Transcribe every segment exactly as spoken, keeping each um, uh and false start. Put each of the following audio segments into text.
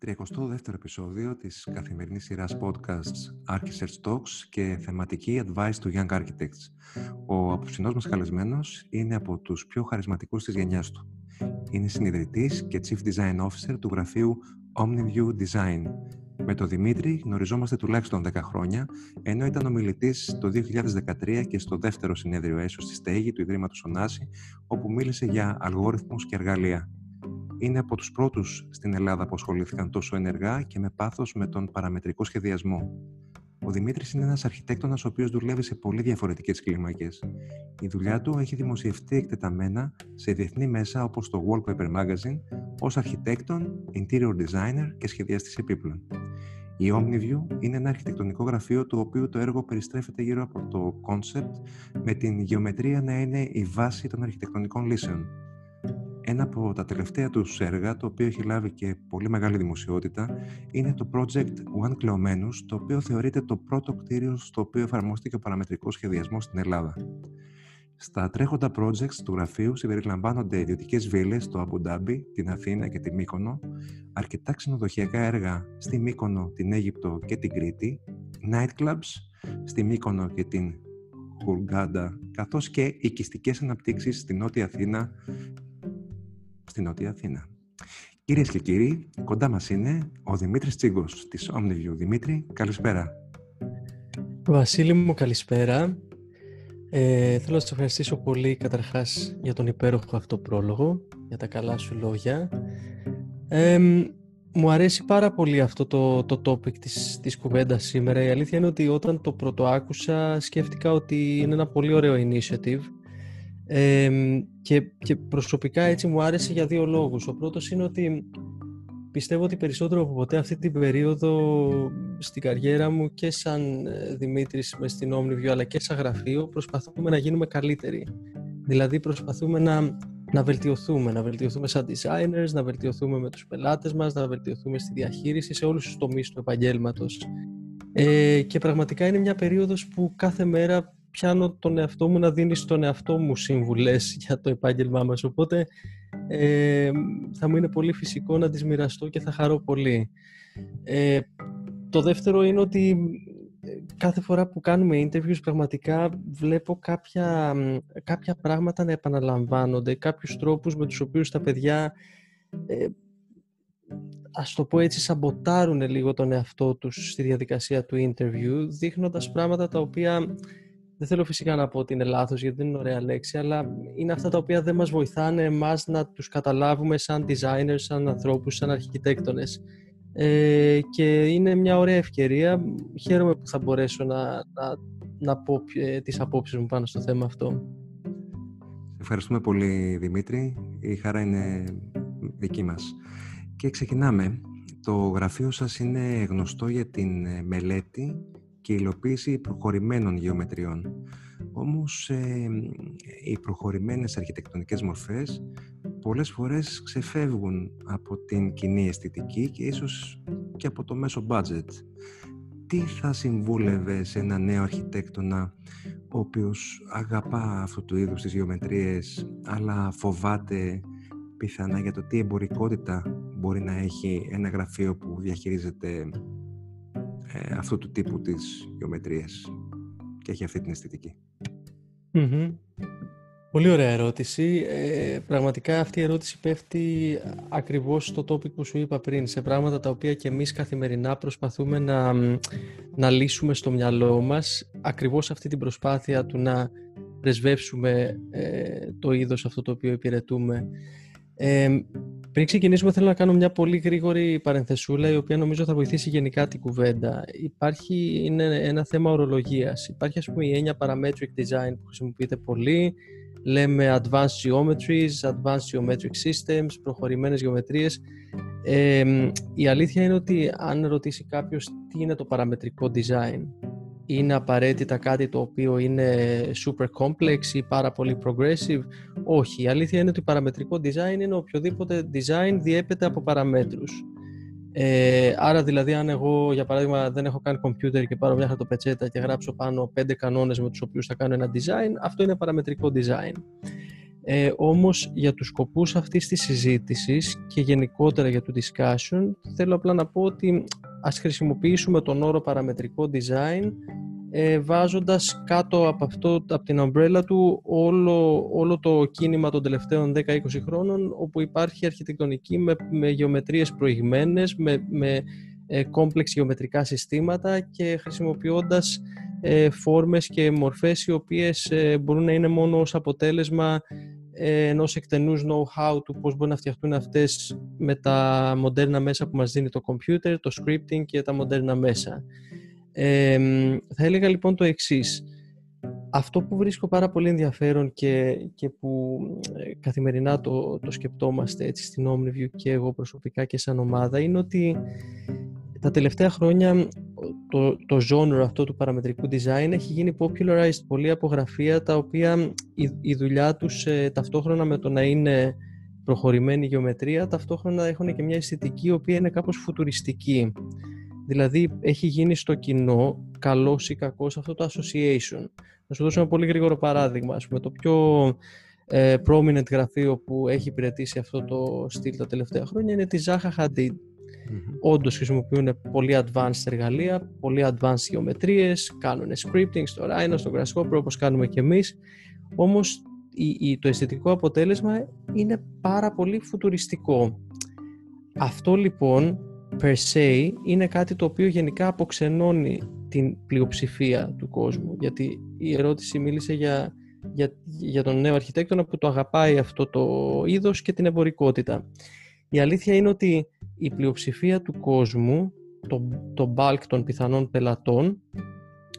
τριακοστό δεύτερο επεισόδιο της καθημερινής σειράς podcasts Archicerts Talks και θεματική advice to young architects. Ο απόψινός μας καλεσμένος είναι από τους πιο χαρισματικούς της γενιάς του. Είναι συνειδητής και Chief Design Officer του γραφείου OmniView Design. Με τον Δημήτρη γνωριζόμαστε τουλάχιστον δέκα χρόνια, ενώ ήταν ομιλητής το δύο χιλιάδες δεκατρία και στο δεύτερο συνέδριο έσω στη Στέγη του Ιδρύματος Ωνάση, όπου μίλησε για αλγόριθμους και εργαλεία. Είναι από τους πρώτους στην Ελλάδα που ασχολήθηκαν τόσο ενεργά και με πάθος με τον παραμετρικό σχεδιασμό. Ο Δημήτρης είναι ένας αρχιτέκτονας ο οποίος δουλεύει σε πολύ διαφορετικές κλίμακες. Η δουλειά του έχει δημοσιευτεί εκτεταμένα σε διεθνή μέσα όπως το Wallpaper Magazine ως αρχιτέκτον, interior designer και σχεδιαστής επίπλων. Η OmniView είναι ένα αρχιτεκτονικό γραφείο του οποίου το έργο περιστρέφεται γύρω από το concept με την γεωμετρία να είναι η βάση των αρχιτεκτονικών λύσεων. Ένα από τα τελευταία τους έργα, το οποίο έχει λάβει και πολύ μεγάλη δημοσιότητα, είναι το project One Kleomenous, το οποίο θεωρείται το πρώτο κτίριο στο οποίο εφαρμόστηκε ο παραμετρικός σχεδιασμός στην Ελλάδα. Στα τρέχοντα projects του γραφείου συμπεριλαμβάνονται ιδιωτικές βίλες στο Abu Dhabi, την Αθήνα και τη Μύκονο, αρκετά ξενοδοχειακά έργα στη Μύκονο, την Αίγυπτο και την Κρήτη, nightclubs στη Μύκονο και την Hurghada, καθώς και οικιστικές αναπτύξεις στη Νότια Αθήνα, στην Νότια Αθήνα. Κυρίες και κύριοι, κοντά μας είναι ο Δημήτρης Τσίγκος της OmniView. Δημήτρη, καλησπέρα. Βασίλη μου, καλησπέρα. Ε, θέλω να σας ευχαριστήσω πολύ καταρχάς για τον υπέροχο αυτό πρόλογο, για τα καλά σου λόγια. Ε, μου αρέσει πάρα πολύ αυτό το, το topic της, της κουβέντας σήμερα. Η αλήθεια είναι ότι όταν το πρωτοάκουσα σκέφτηκα ότι είναι ένα πολύ ωραίο initiative. Ε, και, και προσωπικά έτσι μου άρεσε για δύο λόγους. Ο πρώτος είναι ότι πιστεύω ότι περισσότερο από ποτέ αυτή την περίοδο στην καριέρα μου και σαν Δημήτρης μες στην OmniView αλλά και σαν γραφείο προσπαθούμε να γίνουμε καλύτεροι. Δηλαδή προσπαθούμε να, να βελτιωθούμε, να βελτιωθούμε σαν designers, να βελτιωθούμε με τους πελάτες μας, να βελτιωθούμε στη διαχείριση, σε όλους τους τομείς του επαγγέλματος. Ε, και πραγματικά είναι μια περίοδος που κάθε μέρα πιάνω τον εαυτό μου να δίνει στον εαυτό μου συμβουλές για το επάγγελμά μας, οπότε ε, θα μου είναι πολύ φυσικό να τις μοιραστώ και θα χαρώ πολύ. Ε, το δεύτερο είναι ότι κάθε φορά που κάνουμε interviews πραγματικά βλέπω κάποια, κάποια πράγματα να επαναλαμβάνονται, κάποιους τρόπους με τους οποίους τα παιδιά ε, ας το πω έτσι, σαμποτάρουν λίγο τον εαυτό τους στη διαδικασία του interview, δείχνοντας πράγματα τα οποία δεν θέλω φυσικά να πω ότι είναι λάθος, γιατί δεν είναι ωραία λέξη, αλλά είναι αυτά τα οποία δεν μας βοηθάνε εμάς να τους καταλάβουμε σαν designers, σαν ανθρώπους, σαν αρχιτέκτονες. Ε, και είναι μια ωραία ευκαιρία. Χαίρομαι που θα μπορέσω να, να, να πω ε, τις απόψεις μου πάνω στο θέμα αυτό. Ευχαριστούμε πολύ, Δημήτρη. Η χαρά είναι δική μας. Και ξεκινάμε. Το γραφείο σας είναι γνωστό για την μελέτη και η υλοποίηση προχωρημένων γεωμετριών. Όμως ε, οι προχωρημένες αρχιτεκτονικές μορφές πολλές φορές ξεφεύγουν από την κοινή αισθητική και ίσως και από το μέσο budget. Τι θα συμβούλευε σε ένα νέο αρχιτέκτονα ο οποίος αγαπά αυτού του είδους τις γεωμετρίες αλλά φοβάται πιθανά για το τι εμπορικότητα μπορεί να έχει ένα γραφείο που διαχειρίζεται αυτού του τύπου της γεωμετρίας και έχει αυτή την αισθητική? Mm-hmm. Πολύ ωραία ερώτηση. Ε, πραγματικά αυτή η ερώτηση πέφτει ακριβώς στο topic που σου είπα πριν, σε πράγματα τα οποία και εμείς καθημερινά προσπαθούμε να, να λύσουμε στο μυαλό μας, ακριβώς αυτή την προσπάθεια του να πρεσβεύσουμε ε, το είδος αυτό το οποίο υπηρετούμε. Ε, Πριν ξεκινήσουμε, θέλω να κάνω μια πολύ γρήγορη παρενθεσούλα, η οποία νομίζω θα βοηθήσει γενικά την κουβέντα. Υπάρχει, είναι ένα θέμα ορολογίας. Υπάρχει, ας πούμε, η έννοια parametric design που χρησιμοποιείται πολύ. Λέμε advanced geometries, advanced geometric systems, προχωρημένες γεωμετρίες. Ε, η αλήθεια είναι ότι αν ρωτήσει κάποιος τι είναι το παραμετρικό design, είναι απαραίτητα κάτι το οποίο είναι super complex ή πάρα πολύ progressive? Όχι. Η αλήθεια είναι ότι παραμετρικό design είναι οποιοδήποτε design διέπεται από παραμέτρους. Ε, άρα δηλαδή αν εγώ για παράδειγμα δεν έχω καν computer και πάρω μια χαρτοπετσέτα και γράψω πάνω πέντε κανόνες με τους οποίους θα κάνω ένα design, αυτό είναι παραμετρικό design. Ε, όμως για τους σκοπούς αυτής της συζήτησης και γενικότερα για το discussion θέλω απλά να πω ότι ας χρησιμοποιήσουμε τον όρο παραμετρικό design ε, βάζοντας κάτω από, αυτό, από την ομπρέλα του όλο, όλο το κίνημα των τελευταίων δέκα είκοσι χρόνων, όπου υπάρχει αρχιτεκτονική με, με γεωμετρίες προηγμένες, με, με ε, κόμπλεξ γεωμετρικά συστήματα και χρησιμοποιώντας ε, φόρμες και μορφές οι οποίες ε, μπορούν να είναι μόνο ως αποτέλεσμα ενός εκτενούς know-how του πώς μπορεί να φτιαχτούν αυτές με τα μοντέρνα μέσα που μας δίνει το computer, το scripting και τα μοντέρνα μέσα. Ε, θα έλεγα λοιπόν το εξής. Αυτό που βρίσκω πάρα πολύ ενδιαφέρον και, και που καθημερινά το, το σκεπτόμαστε έτσι στην OmniView και εγώ προσωπικά και σαν ομάδα είναι ότι τα τελευταία χρόνια το, το genre αυτό του παραμετρικού design έχει γίνει popularized πολύ από γραφεία τα οποία η, η δουλειά τους ε, ταυτόχρονα με το να είναι προχωρημένη γεωμετρία ταυτόχρονα έχουν και μια αισθητική η οποία είναι κάπως φουτουριστική. Δηλαδή έχει γίνει στο κοινό καλός ή κακός αυτό το association. Να σου δώσω ένα πολύ γρήγορο παράδειγμα. Ας πούμε, το πιο ε, prominent γραφείο που έχει υπηρετήσει αυτό το στυλ τα τελευταία χρόνια είναι τη Zaha Hadid. Mm-hmm. Όντως χρησιμοποιούν πολύ advanced εργαλεία, πολύ advanced γεωμετρίες, κάνουν scripting στο Rhino, στο Grasshopper όπως κάνουμε και εμείς. Όμως η, η, το αισθητικό αποτέλεσμα είναι πάρα πολύ φουτουριστικό. Αυτό λοιπόν per se είναι κάτι το οποίο γενικά αποξενώνει την πλειοψηφία του κόσμου, γιατί η ερώτηση μίλησε για, για, για τον νέο αρχιτέκτονα που το αγαπάει αυτό το είδος και την εμπορικότητα. Η αλήθεια είναι ότι η πλειοψηφία του κόσμου, το, το bulk των πιθανών πελατών,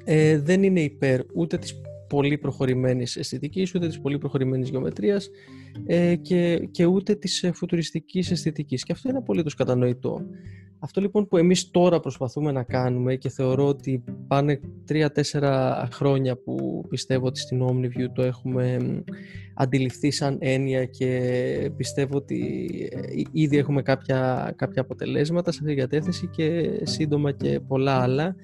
ε, δεν είναι υπέρ ούτε της πολύ προχωρημένης αισθητικής, ούτε της πολύ προχωρημένης γεωμετρίας ε, και, και ούτε της φουτουριστικής αισθητικής. Και αυτό είναι απολύτως κατανοητό. Αυτό λοιπόν που εμείς τώρα προσπαθούμε να κάνουμε και θεωρώ ότι πάνε τρία τέσσερα χρόνια που πιστεύω ότι στην OmniView το έχουμε αντιληφθεί σαν έννοια και πιστεύω ότι ήδη έχουμε κάποια, κάποια αποτελέσματα σε αυτή την κατεύθυνση και σύντομα και πολλά άλλα,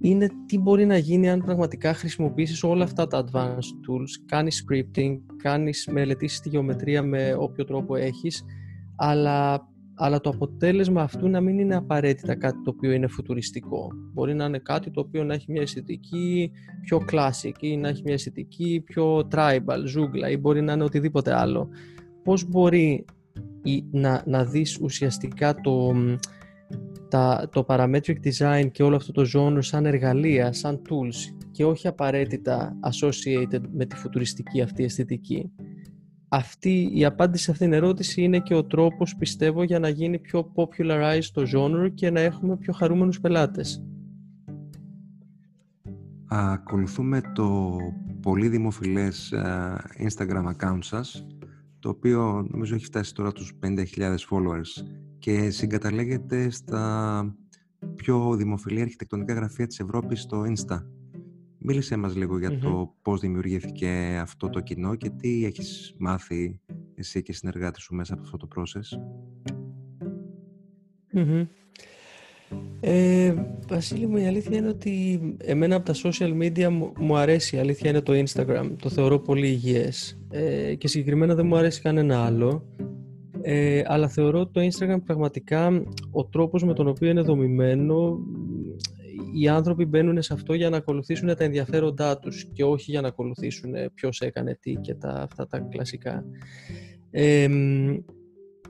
είναι τι μπορεί να γίνει αν πραγματικά χρησιμοποιήσεις όλα αυτά τα advanced tools, κάνεις scripting, κάνεις μελετήσεις τη γεωμετρία με όποιο τρόπο έχεις, αλλά... αλλά το αποτέλεσμα αυτού να μην είναι απαραίτητα κάτι το οποίο είναι φουτουριστικό. Μπορεί να είναι κάτι το οποίο να έχει μια αισθητική πιο classic ή να έχει μια αισθητική πιο tribal, ζούγκλα ή μπορεί να είναι οτιδήποτε άλλο. Πώς μπορεί να, να δεις ουσιαστικά το, τα, το parametric design και όλο αυτό το genre σαν εργαλεία, σαν tools και όχι απαραίτητα associated με τη φουτουριστική αυτή αισθητική. Αυτή, η απάντηση σε αυτήν την ερώτηση είναι και ο τρόπος, πιστεύω, για να γίνει πιο popularized το genre και να έχουμε πιο χαρούμενους πελάτες. Ακολουθούμε το πολύ δημοφιλές uh, Instagram account σας, το οποίο νομίζω έχει φτάσει τώρα τους πενήντα χιλιάδες followers και συγκαταλέγεται στα πιο δημοφιλή αρχιτεκτονικά γραφεία της Ευρώπης στο Insta. Μίλησέ μας λίγο για mm-hmm. το πώς δημιουργήθηκε αυτό το κοινό και τι έχεις μάθει εσύ και συνεργάτες σου μέσα από αυτό το process. Mm-hmm. Ε, Βασίλη μου, η αλήθεια είναι ότι εμένα από τα social media μου, μου αρέσει, η αλήθεια είναι το Instagram, το θεωρώ πολύ υγιές ε, και συγκεκριμένα δεν μου αρέσει κανένα άλλο. Ε, αλλά θεωρώ το Instagram πραγματικά ο τρόπος με τον οποίο είναι δομημένο. Οι άνθρωποι μπαίνουν σε αυτό για να ακολουθήσουν τα ενδιαφέροντά τους και όχι για να ακολουθήσουν ποιος έκανε τι και τα, αυτά τα κλασικά. Ε,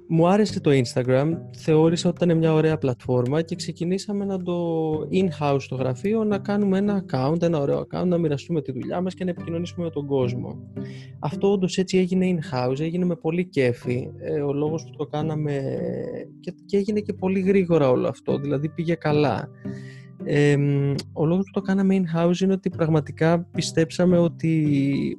μου άρεσε το Instagram, θεώρησα ότι ήταν μια ωραία πλατφόρμα και ξεκινήσαμε να το in-house στο γραφείο, να κάνουμε ένα account, ένα ωραίο account, να μοιραστούμε τη δουλειά μας και να επικοινωνήσουμε με τον κόσμο. Αυτό όντως έτσι έγινε in-house, έγινε με πολύ κέφι, ε, ο λόγος που το κάναμε και, και έγινε και πολύ γρήγορα όλο αυτό, δηλαδή πήγε καλά. Ε, ο λόγος που το κάναμε in-house είναι ότι πραγματικά πιστέψαμε ότι,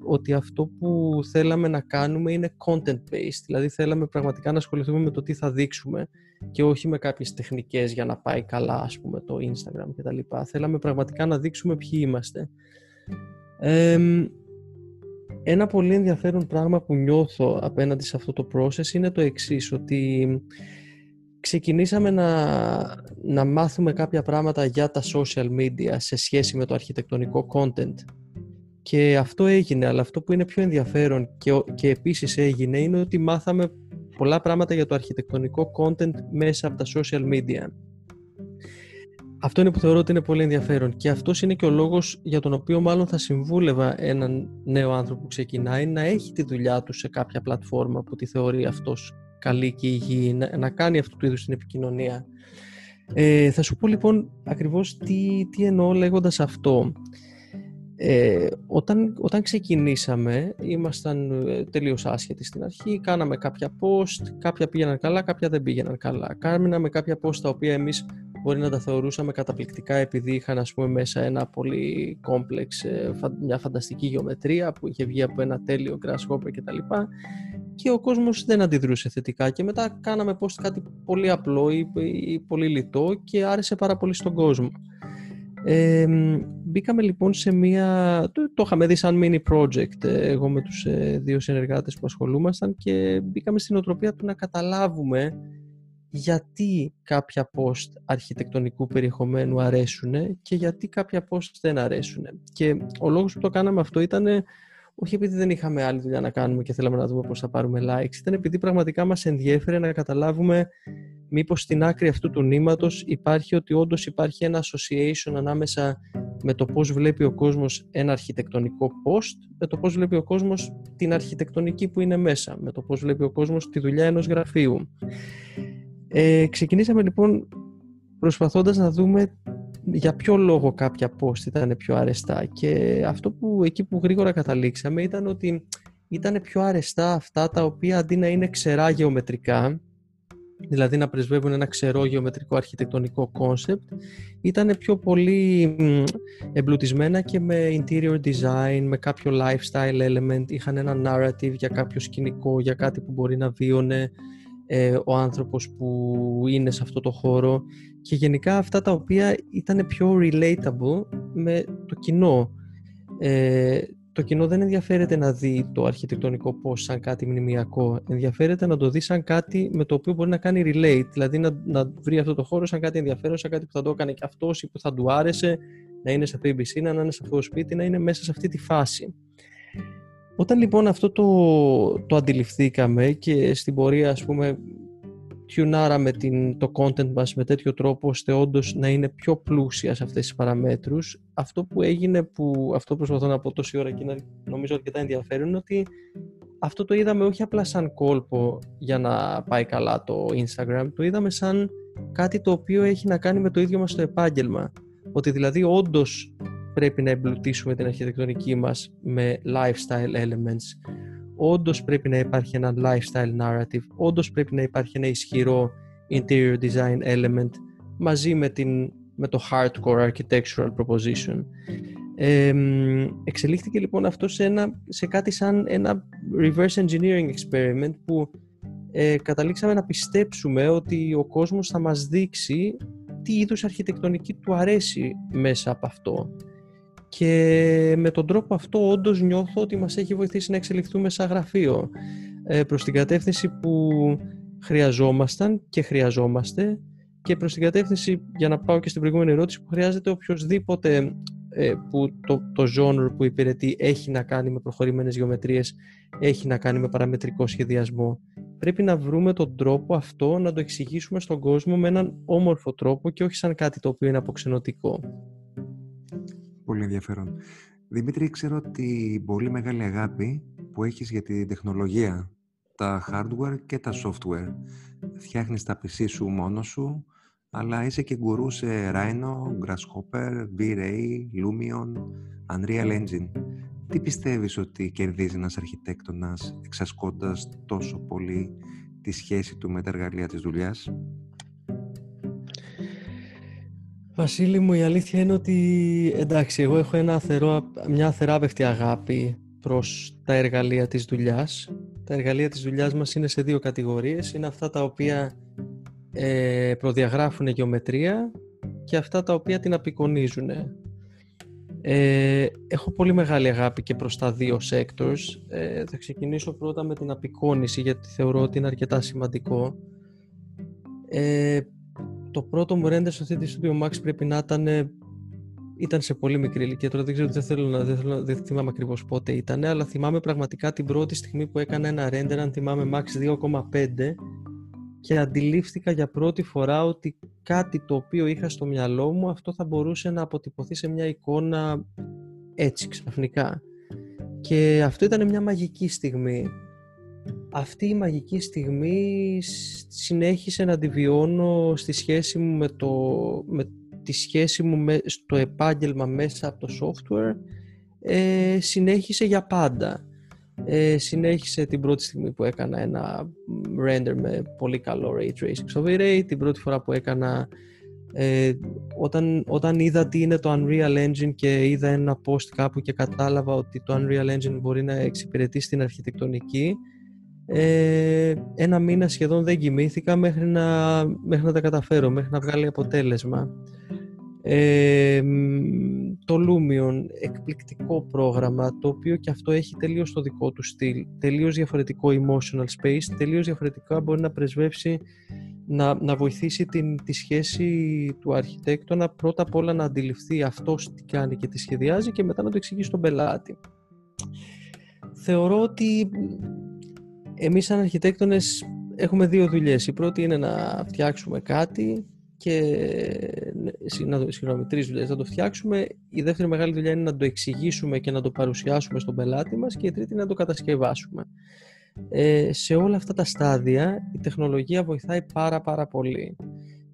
ότι αυτό που θέλαμε να κάνουμε είναι content-based, δηλαδή θέλαμε πραγματικά να ασχοληθούμε με το τι θα δείξουμε και όχι με κάποιες τεχνικές για να πάει καλά, ας πούμε, το Instagram και τα λοιπά. Θέλαμε πραγματικά να δείξουμε ποιοι είμαστε. Ε, ένα πολύ ενδιαφέρον πράγμα που νιώθω απέναντι σε αυτό το process είναι το εξής, ότι ξεκινήσαμε να, να μάθουμε κάποια πράγματα για τα social media σε σχέση με το αρχιτεκτονικό content και αυτό έγινε, αλλά αυτό που είναι πιο ενδιαφέρον και, και επίσης έγινε είναι ότι μάθαμε πολλά πράγματα για το αρχιτεκτονικό content μέσα από τα social media. Αυτό είναι που θεωρώ ότι είναι πολύ ενδιαφέρον και αυτός είναι και ο λόγος για τον οποίο μάλλον θα συμβούλευα έναν νέο άνθρωπο που ξεκινάει να έχει τη δουλειά του σε κάποια πλατφόρμα που τη θεωρεί αυτός καλή και υγιή, να, να κάνει αυτού του είδους την επικοινωνία. Ε, θα σου πω λοιπόν ακριβώς τι, τι εννοώ λέγοντας αυτό. Ε, όταν, όταν ξεκινήσαμε ήμασταν τελείως άσχετοι στην αρχή, κάναμε κάποια post, κάποια πήγαιναν καλά, κάποια δεν πήγαιναν καλά. Κάναμε κάποια post τα οποία εμείς μπορεί να τα θεωρούσαμε καταπληκτικά επειδή είχαν ας πούμε μέσα ένα πολύ κόμπλεξ, μια φανταστική γεωμετρία που είχε βγει από ένα τέλειο Grasshopper και τα λοιπά, και ο κόσμος δεν αντιδρούσε θετικά, και μετά κάναμε post κάτι πολύ απλό ή, ή πολύ λιτό και άρεσε πάρα πολύ στον κόσμο. Ε, μπήκαμε λοιπόν σε μία, το, το είχαμε δει σαν mini project εγώ με τους ε, δύο συνεργάτες που ασχολούμασταν, και μπήκαμε στην οτροπία του να καταλάβουμε γιατί κάποια post αρχιτεκτονικού περιεχομένου αρέσουν και γιατί κάποια post δεν αρέσουν. Και ο λόγος που το κάναμε αυτό ήταν όχι επειδή δεν είχαμε άλλη δουλειά να κάνουμε και θέλαμε να δούμε πώς θα πάρουμε likes, ήταν επειδή πραγματικά μας ενδιέφερε να καταλάβουμε μήπως στην άκρη αυτού του νήματος υπάρχει ότι όντως υπάρχει ένα association ανάμεσα με το πώς βλέπει ο κόσμος ένα αρχιτεκτονικό post, με το πώς βλέπει ο κόσμος την αρχιτεκτονική που είναι μέσα, με το πώς βλέπει ο κόσμος τη δουλειά ενός γραφείου. Ε, ξεκινήσαμε λοιπόν προσπαθώντας να δούμε για ποιο λόγο κάποια post ήταν πιο αρεστά, και αυτό που εκεί που γρήγορα καταλήξαμε ήταν ότι ήταν πιο αρεστά αυτά τα οποία αντί να είναι ξερά γεωμετρικά, δηλαδή να πρεσβεύουν ένα ξερό γεωμετρικό αρχιτεκτονικό κόνσεπτ, ήταν πιο πολύ εμπλουτισμένα και με interior design, με κάποιο lifestyle element, είχαν ένα narrative για κάποιο σκηνικό, για κάτι που μπορεί να βίωνε ε, ο άνθρωπος που είναι σε αυτό το χώρο, και γενικά αυτά τα οποία ήταν πιο relatable με το κοινό. Ε, το κοινό δεν ενδιαφέρεται να δει το αρχιτεκτονικό post σαν κάτι μνημιακό, ενδιαφέρεται να το δει σαν κάτι με το οποίο μπορεί να κάνει relate, δηλαδή να, να βρει αυτό το χώρο σαν κάτι ενδιαφέρον, σαν κάτι που θα το έκανε και αυτός ή που θα του άρεσε να είναι σε αυτή η πισίνα, να είναι σε αυτό το σπίτι, να είναι μέσα σε αυτή τη φάση. Όταν λοιπόν αυτό το, το αντιληφθήκαμε και στην πορεία ας πούμε τιουνάραμε την, το content μας με τέτοιο τρόπο ώστε όντως να είναι πιο πλούσια σε αυτές τις παραμέτρους, αυτό που έγινε, που αυτό προσπαθώ να πω τόση ώρα και είναι νομίζω αρκετά ενδιαφέρον, είναι ότι αυτό το είδαμε όχι απλά σαν κόλπο για να πάει καλά το Instagram, το είδαμε σαν κάτι το οποίο έχει να κάνει με το ίδιο μας το επάγγελμα, ότι δηλαδή όντως πρέπει να εμπλουτίσουμε την αρχιτεκτονική μας με lifestyle elements. Όντως πρέπει να υπάρχει ένα lifestyle narrative, όντως πρέπει να υπάρχει ένα ισχυρό interior design element μαζί με, την, με το hardcore architectural proposition. Ε, εξελίχθηκε λοιπόν αυτό σε, ένα, σε κάτι σαν ένα reverse engineering experiment που ε, καταλήξαμε να πιστέψουμε ότι ο κόσμος θα μας δείξει τι είδους αρχιτεκτονική του αρέσει μέσα από αυτό. Και με τον τρόπο αυτό όντως νιώθω ότι μας έχει βοηθήσει να εξελιχθούμε σαν γραφείο προς την κατεύθυνση που χρειαζόμασταν και χρειαζόμαστε, και προς την κατεύθυνση, για να πάω και στην προηγούμενη ερώτηση, που χρειάζεται οποιοδήποτε που το, το genre που υπηρετεί έχει να κάνει με προχωρημένες γεωμετρίες, έχει να κάνει με παραμετρικό σχεδιασμό. Πρέπει να βρούμε τον τρόπο αυτό να το εξηγήσουμε στον κόσμο με έναν όμορφο τρόπο και όχι σαν κάτι το οποίο είναι αποξενωτικό. Πολύ ενδιαφέρον. Δημήτρη, ξέρω ότι πολύ μεγάλη αγάπη που έχεις για την τεχνολογία, τα hardware και τα software. Φτιάχνεις τα πι σι σου μόνος σου, αλλά είσαι και γκουρού σε Rhino, Grasshopper, V-Ray, Lumion, Unreal Engine. Τι πιστεύεις ότι κερδίζει ένας αρχιτέκτονας εξασκώντας τόσο πολύ τη σχέση του με τα εργαλεία της δουλειάς? Βασίλη μου, η αλήθεια είναι ότι εντάξει, εγώ έχω ένα αθερό, μια αθεράπευτη αγάπη προς τα εργαλεία της δουλειάς. Τα εργαλεία της δουλειάς μας είναι σε δύο κατηγορίες. Είναι αυτά τα οποία ε, προδιαγράφουν γεωμετρία και αυτά τα οποία την απεικονίζουν. Ε, έχω πολύ μεγάλη αγάπη και προς τα δύο sectors. Ε, θα ξεκινήσω πρώτα με την απεικόνιση, γιατί θεωρώ ότι είναι αρκετά σημαντικό. Ε, Το πρώτο μου render στο θρι ντι Studio Max πρέπει να ήταν ήταν σε πολύ μικρή ηλικία, τώρα δεν ξέρω, δεν, θέλω να, δεν, θέλω να, δεν θυμάμαι ακριβώς πότε ήταν, αλλά θυμάμαι πραγματικά την πρώτη στιγμή που έκανα ένα render, αν θυμάμαι max δύο κόμμα πέντε, και αντιλήφθηκα για πρώτη φορά ότι κάτι το οποίο είχα στο μυαλό μου, αυτό θα μπορούσε να αποτυπωθεί σε μια εικόνα έτσι ξαφνικά. Και αυτό ήταν μια μαγική στιγμή. Αυτή η μαγική στιγμή συνέχισε να τη βιώνω στη σχέση μου με το, με τη σχέση μου με, στο επάγγελμα μέσα από το software. Ε, συνέχισε για πάντα. Ε, συνέχισε την πρώτη στιγμή που έκανα ένα render με πολύ καλό ray tracing στο V-Ray, την πρώτη φορά που έκανα ε, όταν, όταν είδα τι είναι το Unreal Engine και είδα ένα post κάπου και κατάλαβα ότι το Unreal Engine μπορεί να εξυπηρετήσει την αρχιτεκτονική. Ε, ένα μήνα σχεδόν δεν κοιμήθηκα μέχρι να, μέχρι να τα καταφέρω, μέχρι να βγάλει αποτέλεσμα. Ε, το Lumion, εκπληκτικό πρόγραμμα, το οποίο και αυτό έχει τελείως το δικό του στυλ, τελείως διαφορετικό emotional space, τελείως διαφορετικά μπορεί να πρεσβεύσει, να, να βοηθήσει την, τη σχέση του αρχιτέκτονα πρώτα απ' όλα να αντιληφθεί αυτός τι κάνει και τι σχεδιάζει και μετά να το εξηγήσει στον πελάτη. Θεωρώ ότι εμείς σαν αρχιτέκτονες έχουμε δύο δουλειές. Η πρώτη είναι να φτιάξουμε κάτι και να το, συγγνώμη, τρεις δουλειές, να το φτιάξουμε. Η δεύτερη μεγάλη δουλειά είναι να το εξηγήσουμε και να το παρουσιάσουμε στον πελάτη μας, και η τρίτη είναι να το κατασκευάσουμε. Ε, σε όλα αυτά τα στάδια η τεχνολογία βοηθάει πάρα πάρα πολύ.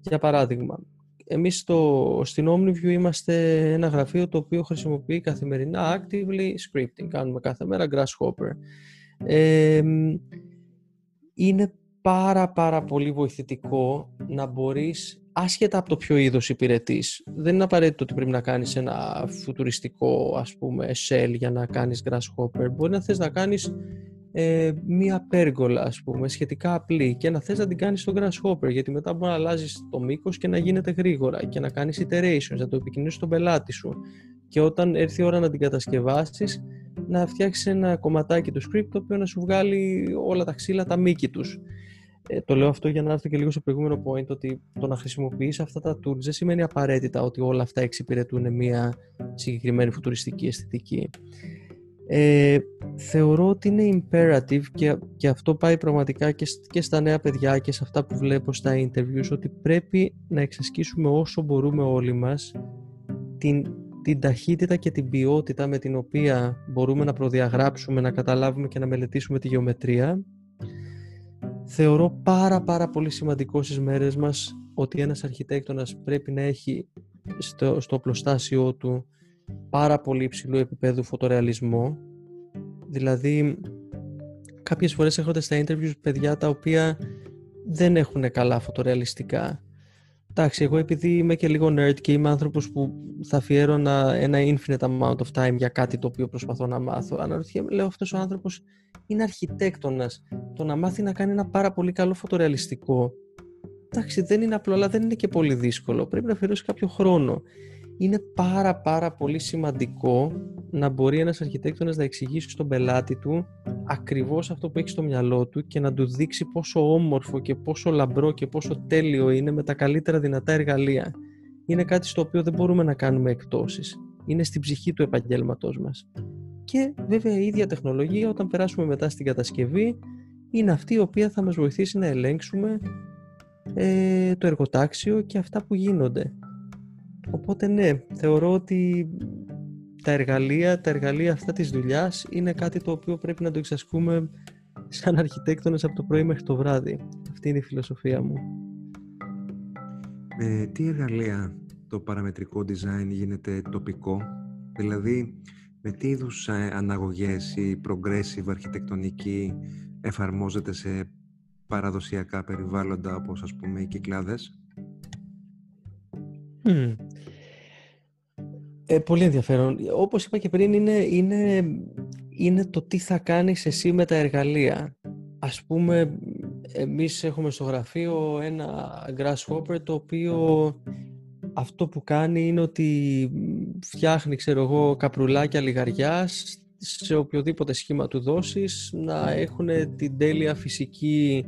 Για παράδειγμα, εμείς στο, στην OmniView είμαστε ένα γραφείο το οποίο χρησιμοποιεί καθημερινά actively scripting. Κάνουμε κάθε μέρα Grasshopper. Ε, είναι πάρα πάρα πολύ βοηθητικό να μπορείς, άσχετα από το ποιο είδος υπηρετείς, δεν είναι απαραίτητο ότι πρέπει να κάνεις ένα φουτουριστικό, ας πούμε, shell για να κάνεις Grasshopper. Μπορεί να θες να κάνεις ε, μία πέργολα, ας πούμε, σχετικά απλή, και να θες να την κάνεις στο Grasshopper, γιατί μετά μπορεί να αλλάζεις το μήκος και να γίνεται γρήγορα και να κάνεις iterations, να το επικοινωνήσεις στον πελάτη σου, και όταν έρθει η ώρα να την κατασκευάσεις να φτιάξεις ένα κομματάκι του script το οποίο να σου βγάλει όλα τα ξύλα, τα μήκη τους. Ε, το λέω αυτό για να έρθω και λίγο στο προηγούμενο point, ότι το να χρησιμοποιείς αυτά τα tools δεν σημαίνει απαραίτητα ότι όλα αυτά εξυπηρετούν μια συγκεκριμένη φουτουριστική αισθητική. Ε, θεωρώ ότι είναι imperative, και, και αυτό πάει πραγματικά και, και στα νέα παιδιά και σε αυτά που βλέπω στα interviews, ότι πρέπει να εξασκήσουμε όσο μπορούμε όλοι μας την την ταχύτητα και την ποιότητα με την οποία μπορούμε να προδιαγράψουμε, να καταλάβουμε και να μελετήσουμε τη γεωμετρία. Θεωρώ πάρα πάρα πολύ σημαντικό στις μέρες μας ότι ένας αρχιτέκτονας πρέπει να έχει στο, στο οπλοστάσιό του πάρα πολύ υψηλού επίπεδου φωτορεαλισμό. Δηλαδή, κάποιες φορές έρχονται στα interviews παιδιά τα οποία δεν έχουν καλά φωτορεαλιστικά. Εντάξει, εγώ επειδή είμαι και λίγο nerd και είμαι άνθρωπος που θα αφιέρωνα ένα infinite amount of time για κάτι το οποίο προσπαθώ να μάθω, αναρωτιέμαι, λέω, αυτός ο άνθρωπος είναι αρχιτέκτονας. Το να μάθει να κάνει ένα πάρα πολύ καλό φωτορεαλιστικό, εντάξει, δεν είναι απλό, αλλά δεν είναι και πολύ δύσκολο. Πρέπει να αφιερώσει κάποιο χρόνο. Είναι πάρα πάρα πολύ σημαντικό να μπορεί ένας αρχιτέκτονας να εξηγήσει στον πελάτη του ακριβώς αυτό που έχει στο μυαλό του και να του δείξει πόσο όμορφο και πόσο λαμπρό και πόσο τέλειο είναι με τα καλύτερα δυνατά εργαλεία. Είναι κάτι στο οποίο δεν μπορούμε να κάνουμε εκπτώσεις. Είναι στην ψυχή του επαγγέλματός μας. Και βέβαια η ίδια τεχνολογία, όταν περάσουμε μετά στην κατασκευή, είναι αυτή η οποία θα μας βοηθήσει να ελέγξουμε ε, το εργοτάξιο και αυτά που γίνονται. Οπότε ναι, θεωρώ ότι τα εργαλεία, τα εργαλεία αυτά της δουλειάς είναι κάτι το οποίο πρέπει να το εξασκούμε σαν αρχιτέκτονες από το πρωί μέχρι το βράδυ. Αυτή είναι η φιλοσοφία μου. Με τι εργαλεία το παραμετρικό design γίνεται τοπικό? Δηλαδή, με τι είδους αναγωγές η progressive αρχιτεκτονική εφαρμόζεται σε παραδοσιακά περιβάλλοντα, όπως ας πούμε οι κυκλάδες? Mm. Ε, πολύ ενδιαφέρον. Όπως είπα και πριν, είναι, είναι, είναι το τι θα κάνεις εσύ με τα εργαλεία. Ας πούμε, εμείς έχουμε στο γραφείο ένα Grasshopper, το οποίο αυτό που κάνει είναι ότι φτιάχνει, ξέρω εγώ, καπρουλάκια λιγαριάς σε οποιοδήποτε σχήμα του δώσεις, να έχουν την τέλεια φυσική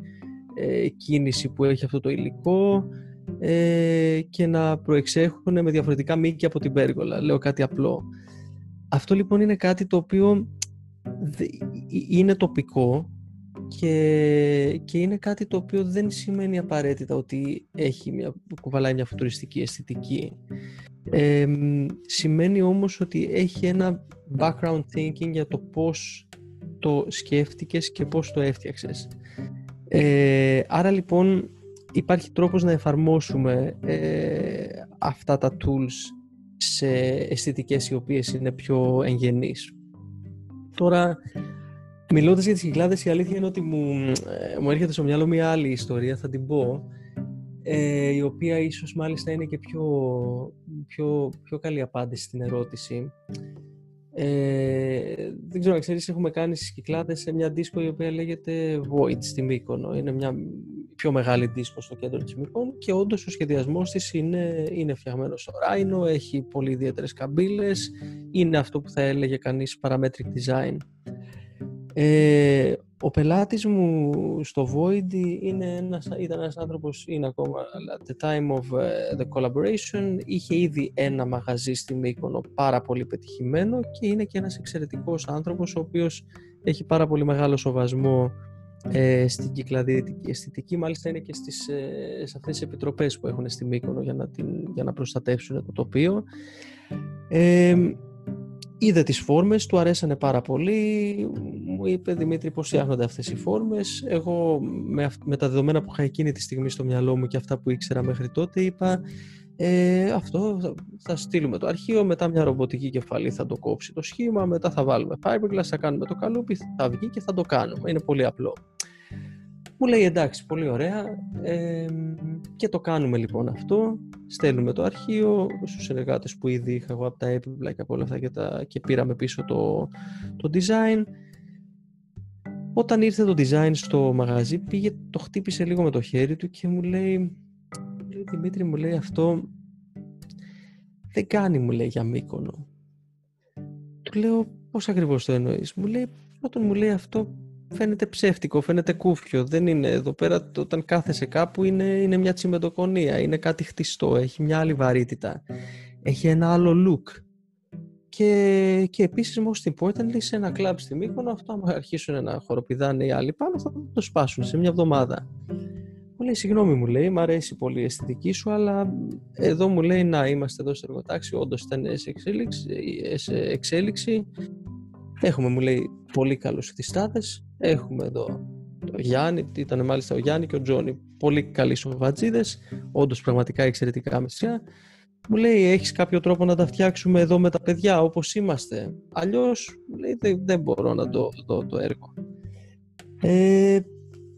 ε, κίνηση που έχει αυτό το υλικό. ε, και να προεξέχουν με διαφορετικά μήκη από την πέργολα. Λέω κάτι απλό. Αυτό λοιπόν είναι κάτι το οποίο είναι τοπικό και, και είναι κάτι το οποίο δεν σημαίνει απαραίτητα ότι έχει μια, κουβαλάει μια φουτουριστική αισθητική. Ε, σημαίνει όμως ότι έχει ένα background thinking για το πώς το σκέφτηκες και πώς το έφτιαξες. Ε, άρα λοιπόν υπάρχει τρόπος να εφαρμόσουμε ε, αυτά τα tools σε αισθητικές οι οποίες είναι πιο εγγενείς. Τώρα, μιλώντας για τις κυκλάδες, η αλήθεια είναι ότι μου, ε, μου έρχεται στο μυαλό μια άλλη ιστορία, θα την πω, ε, η οποία ίσως μάλιστα είναι και πιο, πιο, πιο καλή απάντηση στην ερώτηση. Ε, δεν ξέρω αν ξέρεις, έχουμε κάνει στις κυκλάδες σε μια δίσκο η οποία λέγεται Void στη Μύκονο. Είναι μια πιο μεγάλη δίσκο στο κέντρο της Μύκονο και όντως ο σχεδιασμός της είναι, είναι φτιαγμένος στο Rhino, έχει πολύ ιδιαίτερες καμπύλες, είναι αυτό που θα έλεγε κανείς parametric design. Ε, ο πελάτης μου στο Void είναι ένας, ήταν ένας άνθρωπος, είναι ακόμα, at the time of the collaboration, είχε ήδη ένα μαγαζί στη Μύκονο πάρα πολύ πετυχημένο και είναι και ένας εξαιρετικός άνθρωπος ο οποίος έχει πάρα πολύ μεγάλο σοβασμό ε, στην κυκλαδική αισθητική, μάλιστα είναι και στις, ε, σε αυτές τις επιτροπές που έχουν στη Μύκονο για να, την, για να προστατεύσουν το τοπίο. Ε, Είδα τις φόρμες, του αρέσανε πάρα πολύ, μου είπε Δημήτρη πώς φτιάχνονται αυτές οι φόρμες. Εγώ με, με τα δεδομένα που είχα εκείνη τη στιγμή στο μυαλό μου και αυτά που ήξερα μέχρι τότε είπα ε, αυτό θα, θα στείλουμε το αρχείο, μετά μια ρομποτική κεφαλή θα το κόψει το σχήμα, μετά θα βάλουμε fiberglass, θα κάνουμε το καλούπι, θα βγει και θα το κάνουμε, είναι πολύ απλό. Μου λέει εντάξει, πολύ ωραία, ε, και το κάνουμε λοιπόν αυτό, στέλνουμε το αρχείο στους συνεργάτες που ήδη είχα εγώ από τα έπιπλα και από όλα αυτά και, τα, και πήραμε πίσω το, το design. Όταν ήρθε το design στο μαγαζί, πήγε, το χτύπησε λίγο με το χέρι του και μου λέει, Δημήτρη, μου λέει, αυτό δεν κάνει, μου λέει, για Μύκονο. Του λέω, πώς ακριβώς το εννοείς? Μου λέει, πρώτον, μου λέει, αυτό φαίνεται ψεύτικο, φαίνεται κούφιο, δεν είναι εδώ πέρα, όταν κάθεσαι κάπου είναι, είναι μια τσιμεντοκονία, είναι κάτι χτιστό, έχει μια άλλη βαρύτητα, έχει ένα άλλο look. Και, και επίσης μόλις την πω, ήταν σε ένα κλαμπ στη Μύκονο, αυτό άμα αρχίσουν να χοροπηδάνε οι άλλοι πάνω θα το σπάσουν σε μια εβδομάδα. Μου λέει, συγγνώμη, μου λέει, μ' αρέσει πολύ η αισθητική σου, αλλά εδώ, μου λέει, να είμαστε εδώ στο εργοτάξιο, όντως ήταν σε εξέλιξη, σε εξέλιξη. Έχουμε, μου λέει, πολύ καλούς χτιστάδες. Έχουμε εδώ το Γιάννη, ήταν μάλιστα ο Γιάννη και ο Τζόνι. Πολύ καλοί σοβατζίδες, όντως πραγματικά εξαιρετικά μεσιά. Μου λέει, έχεις κάποιο τρόπο να τα φτιάξουμε εδώ με τα παιδιά όπως είμαστε? Αλλιώς, μου λέει, δεν, δεν μπορώ να το, το, το έργο. Ε,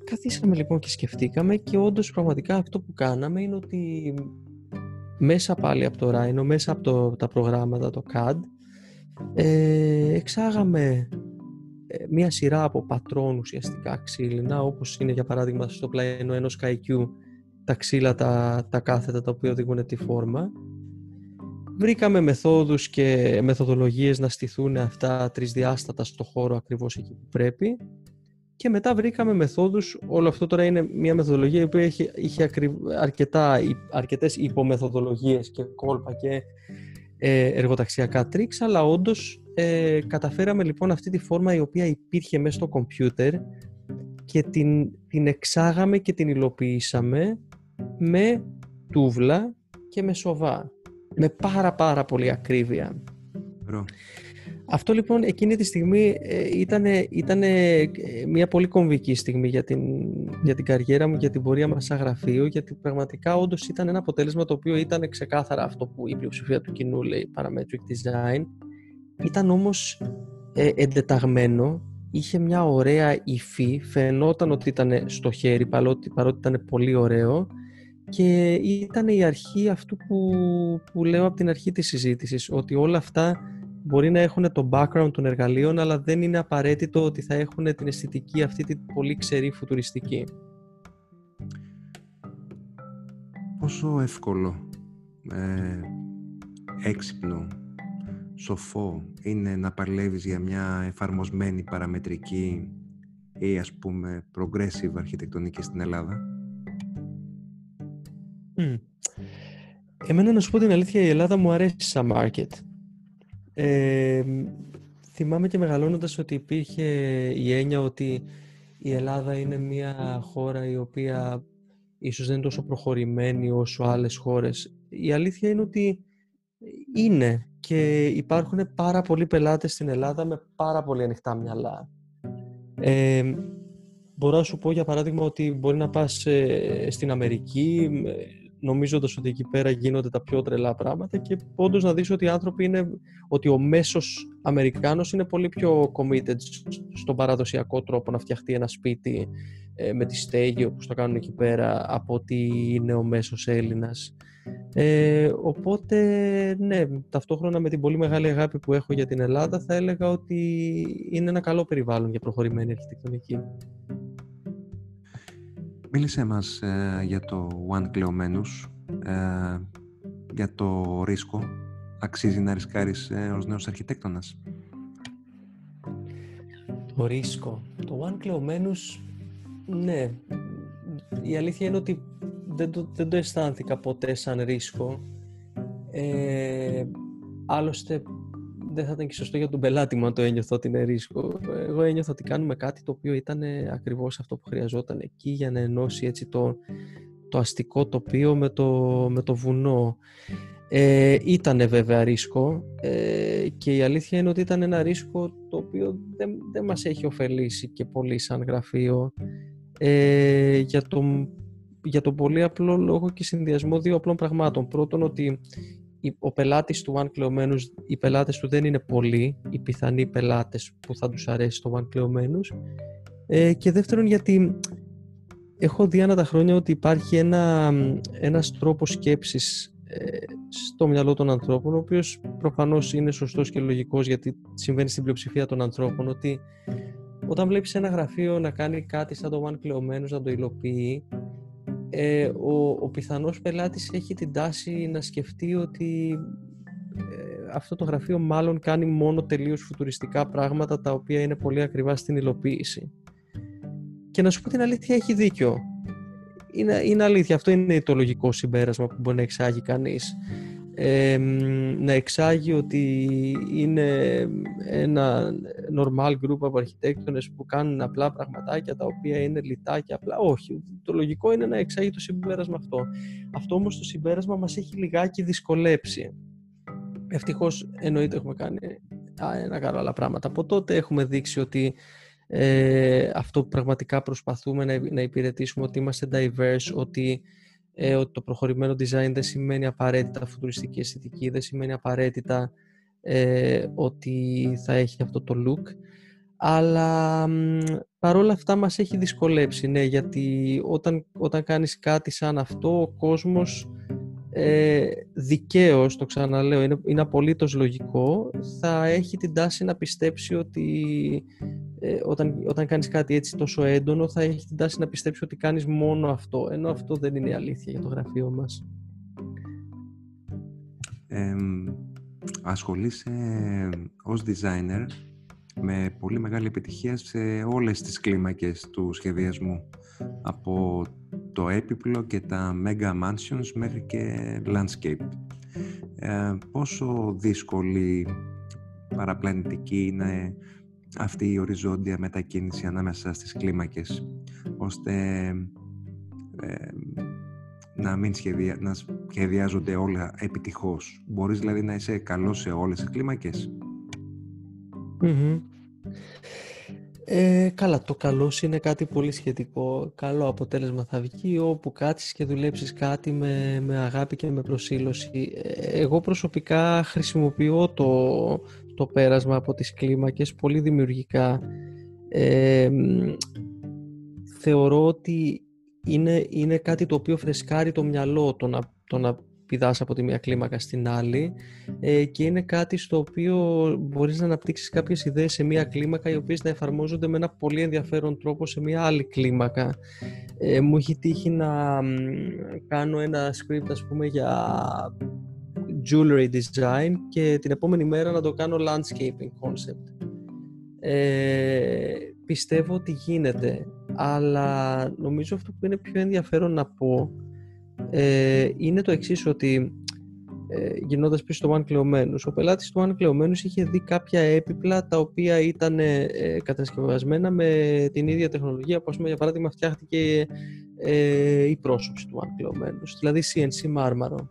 καθίσαμε λοιπόν και σκεφτήκαμε και όντως πραγματικά αυτό που κάναμε είναι ότι μέσα πάλι από το Rhino, μέσα από το, τα προγράμματα, το σι έι ντι, Ε, εξάγαμε μία σειρά από πατρών ουσιαστικά ξύλινα, όπως είναι για παράδειγμα στο πλαϊνό ενός καϊκιού τα ξύλα τα, τα κάθετα τα οποία οδηγούν τη φόρμα. Βρήκαμε μεθόδους και μεθοδολογίες να στηθούν αυτά τρισδιάστατα στο χώρο ακριβώς εκεί που πρέπει και μετά βρήκαμε μεθόδους, όλο αυτό τώρα είναι μία μεθοδολογία η οποία είχε, είχε ακρι, αρκετά, αρκετές υπομεθοδολογίες και κόλπα και εργοταξιακά τρίξ, αλλά όντως ε, καταφέραμε λοιπόν αυτή τη φόρμα η οποία υπήρχε μέσα στο κομπιούτερ και την, την εξάγαμε και την υλοποιήσαμε με τούβλα και με σοβά, με πάρα πάρα πολύ ακρίβεια. Ρω. Αυτό λοιπόν εκείνη τη στιγμή ε, ήτανε, ήτανε μια πολύ κομβική στιγμή για την, για την καριέρα μου, για την πορεία μας σαν γραφείο, γιατί πραγματικά όντως ήταν ένα αποτέλεσμα το οποίο ήταν ξεκάθαρα αυτό που η πλειοψηφία του κοινού λέει parametric design. Ήταν όμως ε, εντεταγμένο, είχε μια ωραία υφή, φαινόταν ότι ήταν στο χέρι παρότι, παρότι ήταν πολύ ωραίο και ήταν η αρχή αυτού που, που λέω από την αρχή της συζήτησης, ότι όλα αυτά μπορεί να έχουν το background των εργαλείων, αλλά δεν είναι απαραίτητο ότι θα έχουν την αισθητική αυτή την πολύ ξερή φουτουριστική. Πόσο εύκολο, ε, έξυπνο, σοφό είναι να παλεύεις για μια εφαρμοσμένη παραμετρική ή ας πούμε progressive αρχιτεκτονική στην Ελλάδα? Mm. Εμένα, να σου πω την αλήθεια, η Ελλάδα μου αρέσει σαν market. Ε, θυμάμαι και μεγαλώνοντας ότι υπήρχε η έννοια ότι η Ελλάδα είναι μια χώρα η οποία ίσως δεν είναι τόσο προχωρημένη όσο άλλες χώρες. Η αλήθεια είναι ότι είναι και υπάρχουν πάρα πολλοί πελάτες στην Ελλάδα με πάρα πολύ ανοιχτά μυαλά. Ε, μπορώ να σου πω για παράδειγμα ότι μπορεί να πας ε, στην Αμερική ε, νομίζοντας ότι εκεί πέρα γίνονται τα πιο τρελά πράγματα και όντως να δεις ότι οι άνθρωποι είναι, ότι ο μέσος Αμερικάνος είναι πολύ πιο committed στον παραδοσιακό τρόπο να φτιαχτεί ένα σπίτι ε, με τη στέγη όπως το κάνουν εκεί πέρα από ότι είναι ο μέσος Έλληνας. Ε, οπότε ναι, ταυτόχρονα με την πολύ μεγάλη αγάπη που έχω για την Ελλάδα θα έλεγα ότι είναι ένα καλό περιβάλλον για προχωρημένη αρχιτεκτονική. Μίλησέ μας ε, για το One Kleomenous, ε, για το ρίσκο. Αξίζει να ρισκάρεις ε, ως νέος αρχιτέκτονας? Το ρίσκο. Το One Kleomenous, ναι. Η αλήθεια είναι ότι δεν το, δεν το αισθάνθηκα ποτέ σαν ρίσκο. Ε, άλλωστε, δεν θα ήταν και σωστό για τον πελάτη μου αν το ένιωθω ότι είναι ρίσκο. Εγώ ένιωθα ότι κάνουμε κάτι το οποίο ήταν ακριβώς αυτό που χρειαζόταν εκεί για να ενώσει έτσι το, το αστικό τοπίο με το, με το βουνό. Ε, ήτανε βέβαια ρίσκο ε, και η αλήθεια είναι ότι ήταν ένα ρίσκο το οποίο δεν, δεν μας έχει ωφελήσει και πολύ σαν γραφείο ε, για τον για τον πολύ απλό λόγο και συνδυασμό δύο απλών πραγμάτων. Πρώτον, ότι ο πελάτης του One Kleomenous, οι πελάτες του δεν είναι πολλοί, οι πιθανοί πελάτες που θα τους αρέσει το One Kleomenous. Ε, και δεύτερον, γιατί έχω δει ανά τα χρόνια ότι υπάρχει ένα, ένας τρόπος σκέψης ε, στο μυαλό των ανθρώπων, ο οποίος προφανώς είναι σωστός και λογικός, γιατί συμβαίνει στην πλειοψηφία των ανθρώπων, ότι όταν βλέπεις ένα γραφείο να κάνει κάτι σαν το One Kleomenous, να το υλοποιεί, Ε, ο, ο πιθανός πελάτης έχει την τάση να σκεφτεί ότι ε, αυτό το γραφείο μάλλον κάνει μόνο τελείως φουτουριστικά πράγματα τα οποία είναι πολύ ακριβά στην υλοποίηση. Και να σου πω την αλήθεια, έχει δίκιο. Είναι, είναι αλήθεια, αυτό είναι το λογικό συμπέρασμα που μπορεί να εξάγει κανείς. Ε, να εξάγει ότι είναι ένα normal group από αρχιτέκτονες που κάνουν απλά πραγματάκια τα οποία είναι λιτά και απλά. Όχι, το λογικό είναι να εξάγει το συμπέρασμα αυτό. Αυτό όμως το συμπέρασμα μας έχει λιγάκι δυσκολέψει. Ευτυχώς, εννοείται, έχουμε κάνει ένα καλό άλλα πράγματα. Από τότε έχουμε δείξει ότι ε, αυτό που πραγματικά προσπαθούμε να, να υπηρετήσουμε, ότι είμαστε diverse, ότι Ε, ότι το προχωρημένο design δεν σημαίνει απαραίτητα φουτουριστική αισθητική, δεν σημαίνει απαραίτητα ε, ότι θα έχει αυτό το look. Αλλά μ, παρόλα αυτά μας έχει δυσκολέψει, ναι, γιατί όταν, όταν κάνεις κάτι σαν αυτό, ο κόσμος ε, δικαίως, το ξαναλέω, είναι, είναι απολύτως λογικό, θα έχει την τάση να πιστέψει ότι Ε, όταν, όταν κάνεις κάτι έτσι τόσο έντονο, θα έχει την τάση να πιστέψει ότι κάνεις μόνο αυτό, ενώ αυτό δεν είναι η αλήθεια για το γραφείο μας. Ε, ασχολείσαι ως designer με πολύ μεγάλη επιτυχία σε όλες τις κλίμακες του σχεδιασμού, από το έπιπλο και τα mega mansions μέχρι και landscape. Ε, πόσο δύσκολη, παραπλανητική είναι αυτή η οριζόντια μετακίνηση ανάμεσα στις κλίμακες, ώστε ε, να μην σχεδια... να σχεδιάζονται όλα επιτυχώς? Μπορείς δηλαδή να είσαι καλός σε όλες τις κλίμακες? Mm-hmm. ε, Καλά, το καλός είναι κάτι πολύ σχετικό. Καλό αποτέλεσμα θα βγει όπου κάτσεις και δουλέψεις κάτι με, με αγάπη και με προσήλωση. Εγώ προσωπικά χρησιμοποιώ το το πέρασμα από τις κλίμακες πολύ δημιουργικά. Ε, θεωρώ ότι είναι, είναι κάτι το οποίο φρεσκάρει το μυαλό, το να, το να πηδάς από τη μία κλίμακα στην άλλη, ε, και είναι κάτι στο οποίο μπορείς να αναπτύξεις κάποιες ιδέες σε μία κλίμακα, οι οποίες να εφαρμόζονται με ένα πολύ ενδιαφέρον τρόπο σε μία άλλη κλίμακα. Ε, μου έχει τύχει να κάνω ένα script, ας πούμε, για jewelry design και την επόμενη μέρα να το κάνω landscaping concept. Ε, πιστεύω ότι γίνεται, αλλά νομίζω αυτό που είναι πιο ενδιαφέρον να πω ε, είναι το εξής, ότι ε, γυρνώντας πίσω στο One Kleomenous, ο πελάτης του One Kleomenous είχε δει κάποια έπιπλα τα οποία ήταν ε, κατασκευασμένα με την ίδια τεχνολογία που, ας πούμε, για παράδειγμα φτιάχτηκε ε, η πρόσωψη του One Kleomenous, δηλαδή σι εν σι Marmaron.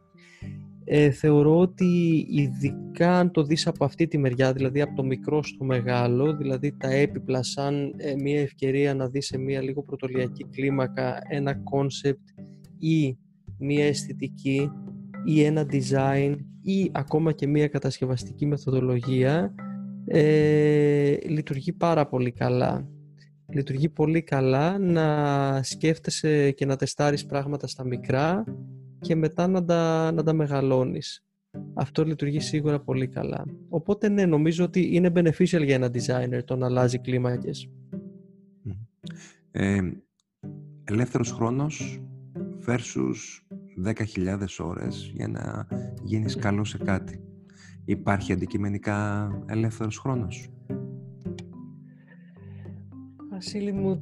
Ε, θεωρώ ότι ειδικά αν το δεις από αυτή τη μεριά, δηλαδή από το μικρό στο μεγάλο, δηλαδή τα έπιπλα σαν ε, μια ευκαιρία να δεις σε μια λίγο πρωτολιακή κλίμακα ένα κόνσεπτ ή μια αισθητική ή ένα design ή ακόμα και μια κατασκευαστική μεθοδολογία, ε, λειτουργεί πάρα πολύ καλά. Λειτουργεί πολύ καλά να σκέφτεσαι και να τεστάρεις πράγματα στα μικρά και μετά να τα, να τα μεγαλώνεις. Αυτό λειτουργεί σίγουρα πολύ καλά. Οπότε ναι, νομίζω ότι είναι beneficial για ένα designer το να αλλάζει κλίμακες. Ε, ελεύθερος χρόνος versus δέκα χιλιάδες ώρες για να γίνεις καλό σε κάτι. Υπάρχει αντικειμενικά ελεύθερος χρόνος? Βασίλη μου,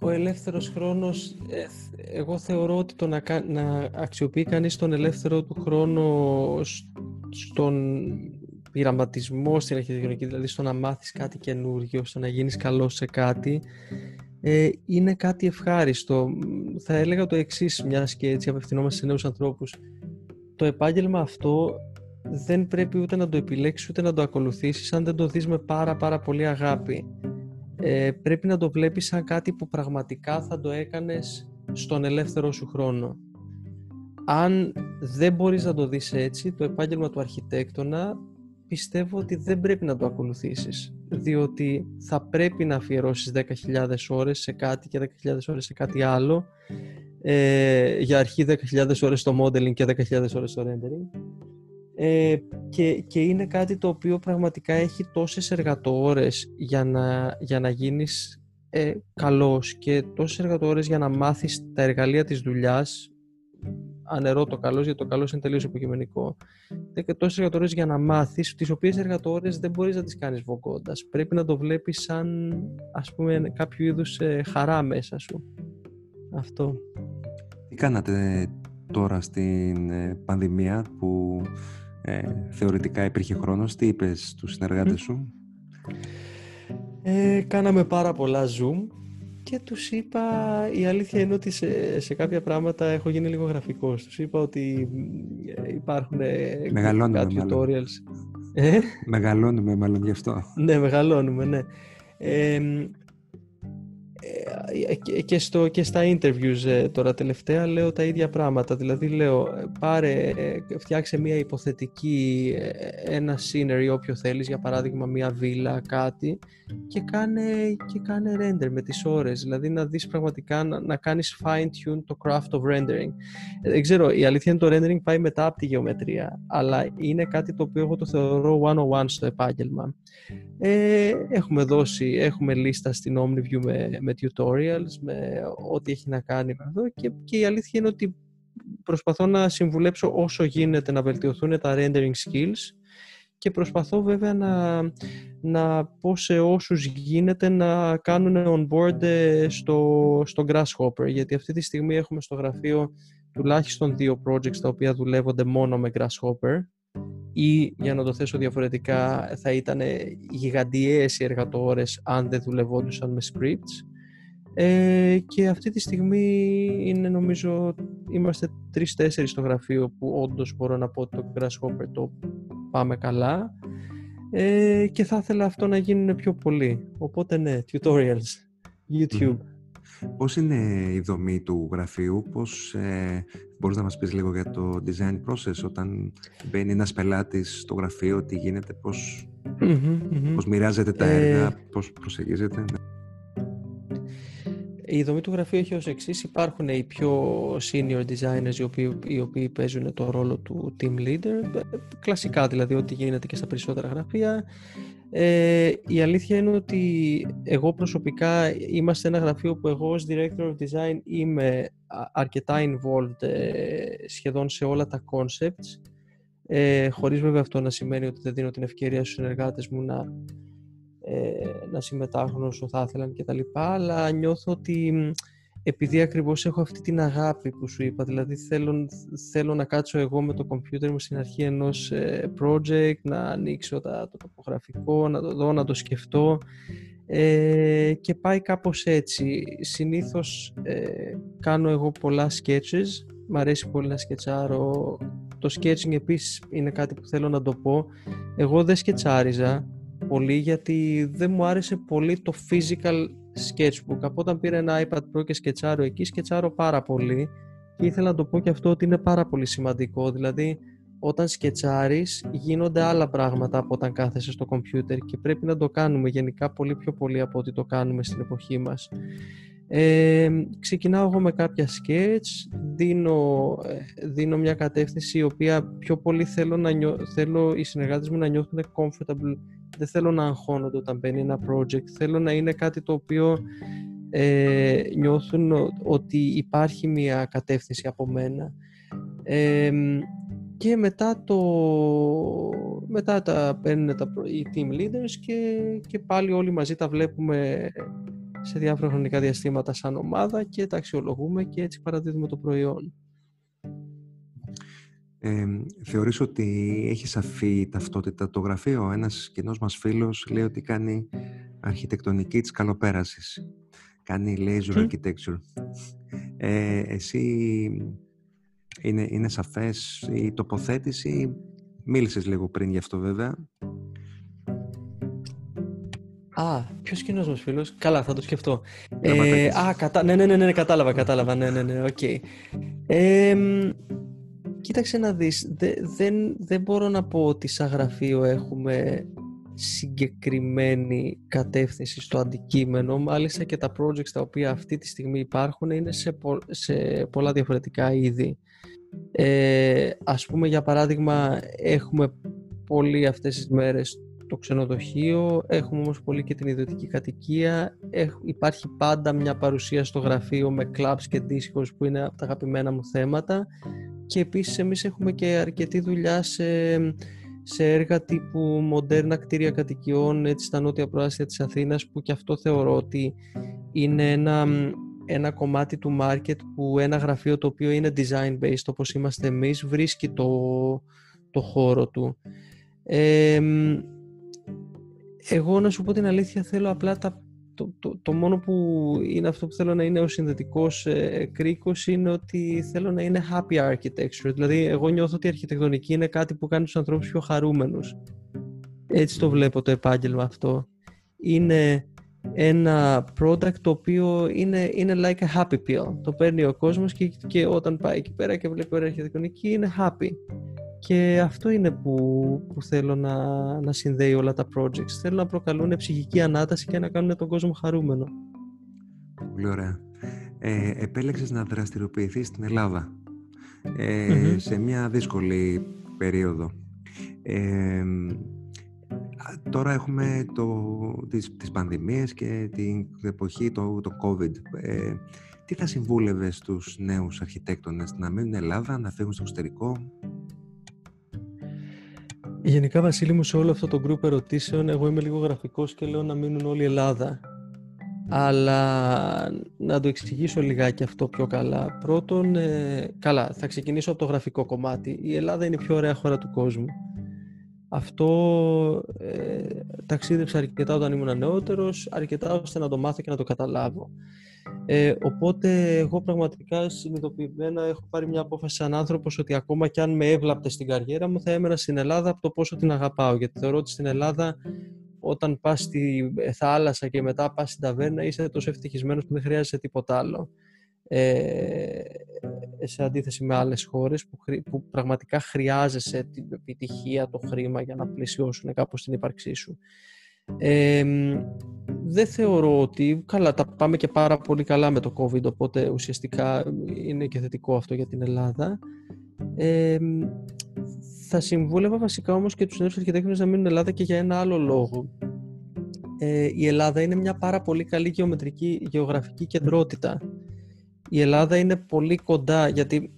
ο ελεύθερος χρόνος, εγώ θεωρώ ότι το να, να αξιοποιεί κανείς τον ελεύθερο του χρόνο στον πειραματισμό, στην αρχιτεκτονική, δηλαδή στο να μάθεις κάτι καινούργιο, στο να γίνεις καλός σε κάτι, ε, είναι κάτι ευχάριστο. Θα έλεγα το εξής, μιας και έτσι απευθυνόμαστε σε νέους ανθρώπους. Το επάγγελμα αυτό δεν πρέπει ούτε να το επιλέξεις ούτε να το ακολουθήσεις αν δεν το δεις με πάρα πάρα πολύ αγάπη. Ε, πρέπει να το βλέπεις σαν κάτι που πραγματικά θα το έκανες στον ελεύθερο σου χρόνο. Αν δεν μπορείς να το δεις έτσι, το επάγγελμα του αρχιτέκτονα, πιστεύω ότι δεν πρέπει να το ακολουθήσεις, διότι θα πρέπει να αφιερώσεις δέκα χιλιάδες ώρες σε κάτι και δέκα χιλιάδες ώρες σε κάτι άλλο, ε, για αρχή δέκα χιλιάδες ώρες στο modeling και δέκα χιλιάδες ώρες στο rendering. Ε, και, και είναι κάτι το οποίο πραγματικά έχει τόσες εργατοώρες για να, για να γίνεις ε, καλός και τόσες εργατοώρες για να μάθεις τα εργαλεία της δουλειάς. Ανερώ το καλός, γιατί το καλός είναι τελείως υποκειμενικό, και τόσες εργατοώρες για να μάθεις, τις οποίες εργατοώρες δεν μπορείς να τις κάνεις βογκώντας. Πρέπει να το βλέπεις σαν, ας πούμε, κάποιο είδους ε, χαρά μέσα σου. Αυτό. Τι κάνατε τώρα στην ε, πανδημία που Ε, θεωρητικά υπήρχε χρόνος? Τι είπες στους συνεργάτες σου? Ε, κάναμε πάρα πολλά Zoom και τους είπα, η αλήθεια είναι ότι σε, σε κάποια πράγματα έχω γίνει λίγο γραφικός. Τους είπα ότι υπάρχουν κάποια tutorials. Ε? Μεγαλώνουμε μάλλον γι' αυτό. Ναι, μεγαλώνουμε, ναι. Ε, Και, στο, και στα interviews τώρα τελευταία λέω τα ίδια πράγματα, δηλαδή λέω πάρε, φτιάξε μια υποθετική, ένα scenery, όποιο θέλεις, για παράδειγμα μια βίλα, κάτι, και κάνε, και κάνε render με τις ώρες, δηλαδή να δεις πραγματικά να, να κάνεις fine tune το craft of rendering. Δεν ξέρω, η αλήθεια είναι το rendering πάει μετά από τη γεωμετρία, αλλά είναι κάτι το οποίο εγώ το θεωρώ εκατόν ένα στο επάγγελμα. Ε, έχουμε δώσει, έχουμε λίστα στην OmniView με, με tutorials, με ό,τι έχει να κάνει εδώ, και, και η αλήθεια είναι ότι προσπαθώ να συμβουλέψω όσο γίνεται να βελτιωθούν τα rendering skills και προσπαθώ βέβαια να, να πω σε όσους γίνεται να κάνουν onboard στο, στο Grasshopper, γιατί αυτή τη στιγμή έχουμε στο γραφείο τουλάχιστον δύο projects τα οποία δουλεύονται μόνο με Grasshopper, ή για να το θέσω διαφορετικά θα ήταν γιγαντιαίες οι εργατοώρες αν δεν δουλευόντουσαν με scripts, ε, και αυτή τη στιγμή είναι, νομίζω είμαστε τρεις-τέσσερις στο γραφείο που όντως μπορώ να πω ότι το Grasshopper το πάμε καλά, ε, και θα ήθελα αυτό να γίνουν πιο πολύ, οπότε ναι, tutorials, YouTube. Mm. Πώς είναι η δομή του γραφείου, πώς, ε, μπορείς να μας πεις λίγο για το design process όταν μπαίνει ένας πελάτης στο γραφείο, τι γίνεται, πώς, mm-hmm, mm-hmm. πώς μοιράζεται τα έργα, ε, πώς προσεγγίζεται? Η δομή του γραφείου έχει ως εξής: υπάρχουν οι πιο senior designers οι οποίοι, οι οποίοι παίζουν το ρόλο του team leader, κλασικά δηλαδή ό,τι γίνεται και στα περισσότερα γραφεία. Ε, η αλήθεια είναι ότι εγώ προσωπικά, είμαστε ένα γραφείο που εγώ ως Director of Design είμαι αρκετά involved ε, σχεδόν σε όλα τα concepts, ε, χωρίς βέβαια αυτό να σημαίνει ότι δεν δίνω την ευκαιρία στους συνεργάτες μου να, ε, να συμμετάχουν όσο θα ήθελαν κτλ, αλλά νιώθω ότι επειδή ακριβώς έχω αυτή την αγάπη που σου είπα, δηλαδή θέλω, θέλω να κάτσω εγώ με το κομπιούτερ μου στην αρχή ενός project, να ανοίξω τα, το τοπογραφικό, να το δω, να το σκεφτώ ε, και πάει κάπως έτσι. Συνήθως ε, κάνω εγώ πολλά sketches, μ' αρέσει πολύ να σκετσάρω. Το sketching επίσης είναι κάτι που θέλω να το πω. Εγώ δεν σκετσάριζα πολύ γιατί δεν μου άρεσε πολύ το physical sketchbook. Από όταν πήρα ένα iPad Pro και σκετσάρω εκεί, σκετσάρω πάρα πολύ. Και ήθελα να το πω και αυτό ότι είναι πάρα πολύ σημαντικό. Δηλαδή, όταν σκετσάρεις γίνονται άλλα πράγματα από όταν κάθεσαι στο computer και πρέπει να το κάνουμε γενικά πολύ πιο πολύ από ό,τι το κάνουμε στην εποχή μας. Ε, ξεκινάω εγώ με κάποια sketch, δίνω, δίνω μια κατεύθυνση η οποία πιο πολύ θέλω, να νιώ, θέλω οι συνεργάτες μου να νιώθουν comfortable. Δεν θέλω να αγχώνονται όταν μπαίνει ένα project, θέλω να είναι κάτι το οποίο ε, νιώθουν ότι υπάρχει μια κατεύθυνση από μένα. Ε, και μετά, το, μετά τα παίρνουν τα, οι team leaders και, και πάλι όλοι μαζί τα βλέπουμε σε διάφορα χρονικά διαστήματα σαν ομάδα και τα αξιολογούμε και έτσι παραδίδουμε το προϊόν. Ε, θεωρείς ότι έχει σαφή ταυτότητα το γραφείο? Ένας κοινός μας φίλος λέει ότι κάνει αρχιτεκτονική της καλοπέρασης. Κάνει laser mm. architecture. Ε, εσύ είναι, είναι σαφές η τοποθέτηση? Μίλησες λίγο πριν γι' αυτό βέβαια. Α, ποιος κοινός μας φίλος? Καλά, θα το σκεφτώ. Ε, α, κατα... ναι, ναι, ναι, ναι, κατάλαβα, κατάλαβα, ναι, ναι, ναι, οκ. Okay. Ε, κοίταξε να δεις, δε, δεν, δεν μπορώ να πω ότι σαν γραφείο έχουμε συγκεκριμένη κατεύθυνση στο αντικείμενο. Μάλιστα και τα projects τα οποία αυτή τη στιγμή υπάρχουν είναι σε, πο, σε πολλά διαφορετικά είδη. Ε, ας πούμε, για παράδειγμα, έχουμε πολλοί αυτές τις μέρες το ξενοδοχείο, έχουμε όμως πολύ και την ιδιωτική κατοικία. Έχ, υπάρχει πάντα μια παρουσία στο γραφείο με clubs και discos που είναι από τα αγαπημένα μου θέματα. Και επίσης εμείς έχουμε και αρκετή δουλειά σε, σε έργα τύπου μοντέρνα κτίρια κατοικιών έτσι, στα νότια προάστια της Αθήνας, που και αυτό θεωρώ ότι είναι ένα, ένα κομμάτι του market που ένα γραφείο το οποίο είναι design based όπως είμαστε εμείς βρίσκει το, το χώρο του. Ε, εγώ να σου πω την αλήθεια, θέλω απλά τα, το, το, το μόνο που είναι αυτό που θέλω να είναι ο συνδετικός ε, κρίκος είναι ότι θέλω να είναι happy architecture. Δηλαδή εγώ νιώθω ότι η αρχιτεκτονική είναι κάτι που κάνει τους ανθρώπους πιο χαρούμενους. Έτσι το βλέπω το επάγγελμα αυτό. Είναι ένα product το οποίο είναι, είναι like a happy pill. Το παίρνει ο κόσμος και, και όταν πάει εκεί πέρα και βλέπει ωραία αρχιτεκτονική είναι happy. Και αυτό είναι που, που θέλω να, να συνδέει όλα τα projects. Θέλω να προκαλούν ψυχική ανάταση και να κάνουν τον κόσμο χαρούμενο. Πολύ ωραία. Ε, επέλεξες να δραστηριοποιηθείς στην Ελλάδα ε, mm-hmm. σε μια δύσκολη περίοδο. Ε, τώρα έχουμε το, τις, τις πανδημίες και την εποχή το, το COVID. Ε, τι θα συμβούλευες στους νέους αρχιτέκτονες? Να μείνουν Ελλάδα, να φύγουν στο εξωτερικό? Γενικά, Βασίλη μου, σε όλο αυτό το group ερωτήσεων, εγώ είμαι λίγο γραφικός και λέω να μείνουν όλη η Ελλάδα. Αλλά να το εξηγήσω λιγάκι αυτό πιο καλά. Πρώτον, ε, καλά, θα ξεκινήσω από το γραφικό κομμάτι. Η Ελλάδα είναι η πιο ωραία χώρα του κόσμου. Αυτό ε, ταξίδεψα αρκετά όταν ήμουν νεότερος, αρκετά ώστε να το μάθω και να το καταλάβω. Ε, οπότε εγώ πραγματικά συνειδητοποιημένα έχω πάρει μια απόφαση σαν άνθρωπος ότι ακόμα κι αν με έβλαπτε στην καριέρα μου θα έμενα στην Ελλάδα από το πόσο την αγαπάω, γιατί θεωρώ ότι στην Ελλάδα όταν πας στη θάλασσα και μετά πας στην ταβέρνα είσαι τόσο ευτυχισμένος που δεν χρειάζεσαι τίποτα άλλο, ε, σε αντίθεση με άλλες χώρες που, χρη, που πραγματικά χρειάζεσαι την επιτυχία, το χρήμα για να πλαισιώσουν κάπως την ύπαρξή σου. Ε, δεν θεωρώ ότι, καλά, τα πάμε και πάρα πολύ καλά με το COVID, οπότε ουσιαστικά είναι και θετικό αυτό για την Ελλάδα. Ε, θα συμβούλευα βασικά όμως και τους νέους αρχιτέκτονες να μείνουν Ελλάδα και για ένα άλλο λόγο. Ε, η Ελλάδα είναι μια πάρα πολύ καλή γεωμετρική γεωγραφική κεντρότητα. Η Ελλάδα είναι πολύ κοντά, γιατί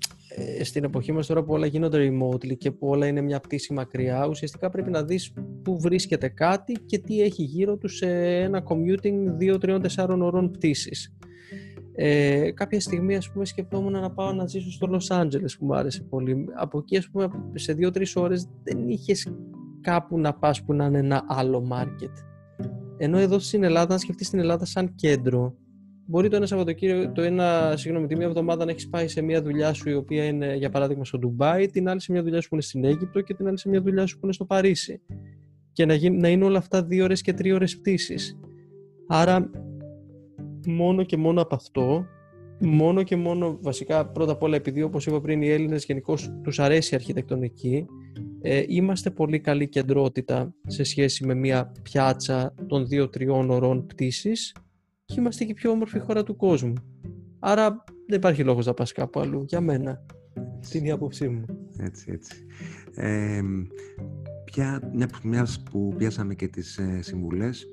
στην εποχή μας τώρα που όλα γίνονται remotely και που όλα είναι μια πτήση μακριά, ουσιαστικά πρέπει να δεις πού βρίσκεται κάτι και τι έχει γύρω του σε ένα commuting δύο τρία τέσσερα ώρων πτήσης. Ε, κάποια στιγμή, ας πούμε, σκεφτόμουν να πάω να ζήσω στο Λος Άντζελες που μου άρεσε πολύ. Από εκεί, ας πούμε, σε δύο-τρεις ώρες δεν είχες κάπου να πας που να είναι ένα άλλο μάρκετ. Ενώ εδώ στην Ελλάδα, αν σκεφτείς την Ελλάδα σαν κέντρο, μπορεί το ένα Σαββατοκύριο, το ένα, συγγνώμη, τη μία εβδομάδα να έχεις πάει σε μια δουλειά σου η οποία είναι, για παράδειγμα, στο Ντουμπάι, την άλλη σε μια δουλειά σου που είναι στην Αίγυπτο και την άλλη σε μια δουλειά σου που είναι στο Παρίσι. Και να, να είναι όλα αυτά δύο ώρες και τρεις ώρες πτήσης. Άρα, μόνο και μόνο από αυτό, μόνο και μόνο βασικά πρώτα απ' όλα, επειδή όπως είπα πριν οι Έλληνες γενικώς τους αρέσει η αρχιτεκτονική, ε, είμαστε πολύ καλή κεντρότητα σε σχέση με μια πιάτσα των δύο-τριών ωρών πτήσης και είμαστε και η πιο όμορφη χώρα του κόσμου. Άρα δεν υπάρχει λόγος να πας κάπου αλλού, για μένα. Αυτή είναι η άποψή μου. Έτσι, έτσι. Ε, πια, μια, μιας που πιάσαμε και τις ε, συμβουλές,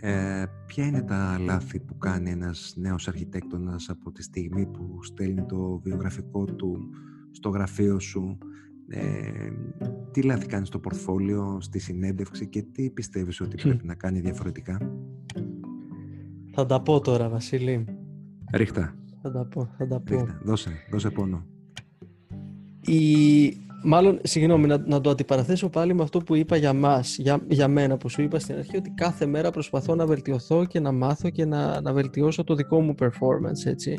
Ε, ποια είναι τα λάθη που κάνει ένας νέος αρχιτέκτονας από τη στιγμή που στέλνει το βιογραφικό του στο γραφείο σου, ε, τι λάθη κάνει στο πορτφόλιο, στη συνέντευξη και τι πιστεύεις ότι πρέπει να κάνει διαφορετικά? Θα τα πω τώρα, Βασίλη. Ρίχτα. Θα τα πω, θα τα πω. Ρίχτα. Δώσε, δώσε πόνο. Η... Μάλλον, συγγνώμη, να, να το αντιπαραθέσω πάλι με αυτό που είπα για μας, για, για μένα που σου είπα στην αρχή, ότι κάθε μέρα προσπαθώ να βελτιωθώ και να μάθω και να, να βελτιώσω το δικό μου performance, έτσι.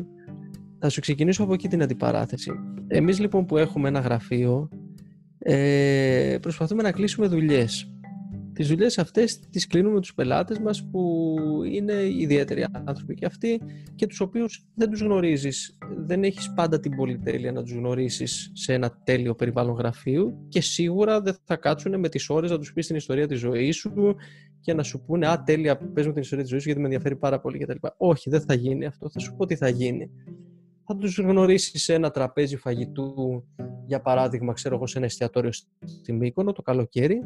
Θα σου ξεκινήσω από εκεί την αντιπαράθεση. Εμείς λοιπόν που έχουμε ένα γραφείο, ε, προσπαθούμε να κλείσουμε δουλειές. Τις δουλειές αυτές τις κλείνουμε τους πελάτες μας που είναι ιδιαίτεροι άνθρωποι και αυτοί και τους οποίους δεν τους γνωρίζεις. Δεν έχεις πάντα την πολυτέλεια να τους γνωρίσεις σε ένα τέλειο περιβάλλον γραφείου και σίγουρα δεν θα κάτσουν με τις ώρες να τους πεις την ιστορία της ζωής σου και να σου πούνε «Α, τέλεια, πες μου την ιστορία της ζωής σου γιατί με ενδιαφέρει πάρα πολύ» κτλ. Όχι, δεν θα γίνει αυτό. Θα σου πω τι θα γίνει. Θα τους γνωρίσεις σε ένα τραπέζι φαγητού, για παράδειγμα, ξέρω εγώ, σε ένα εστιατόριο στη Μύκονο το καλοκαίρι.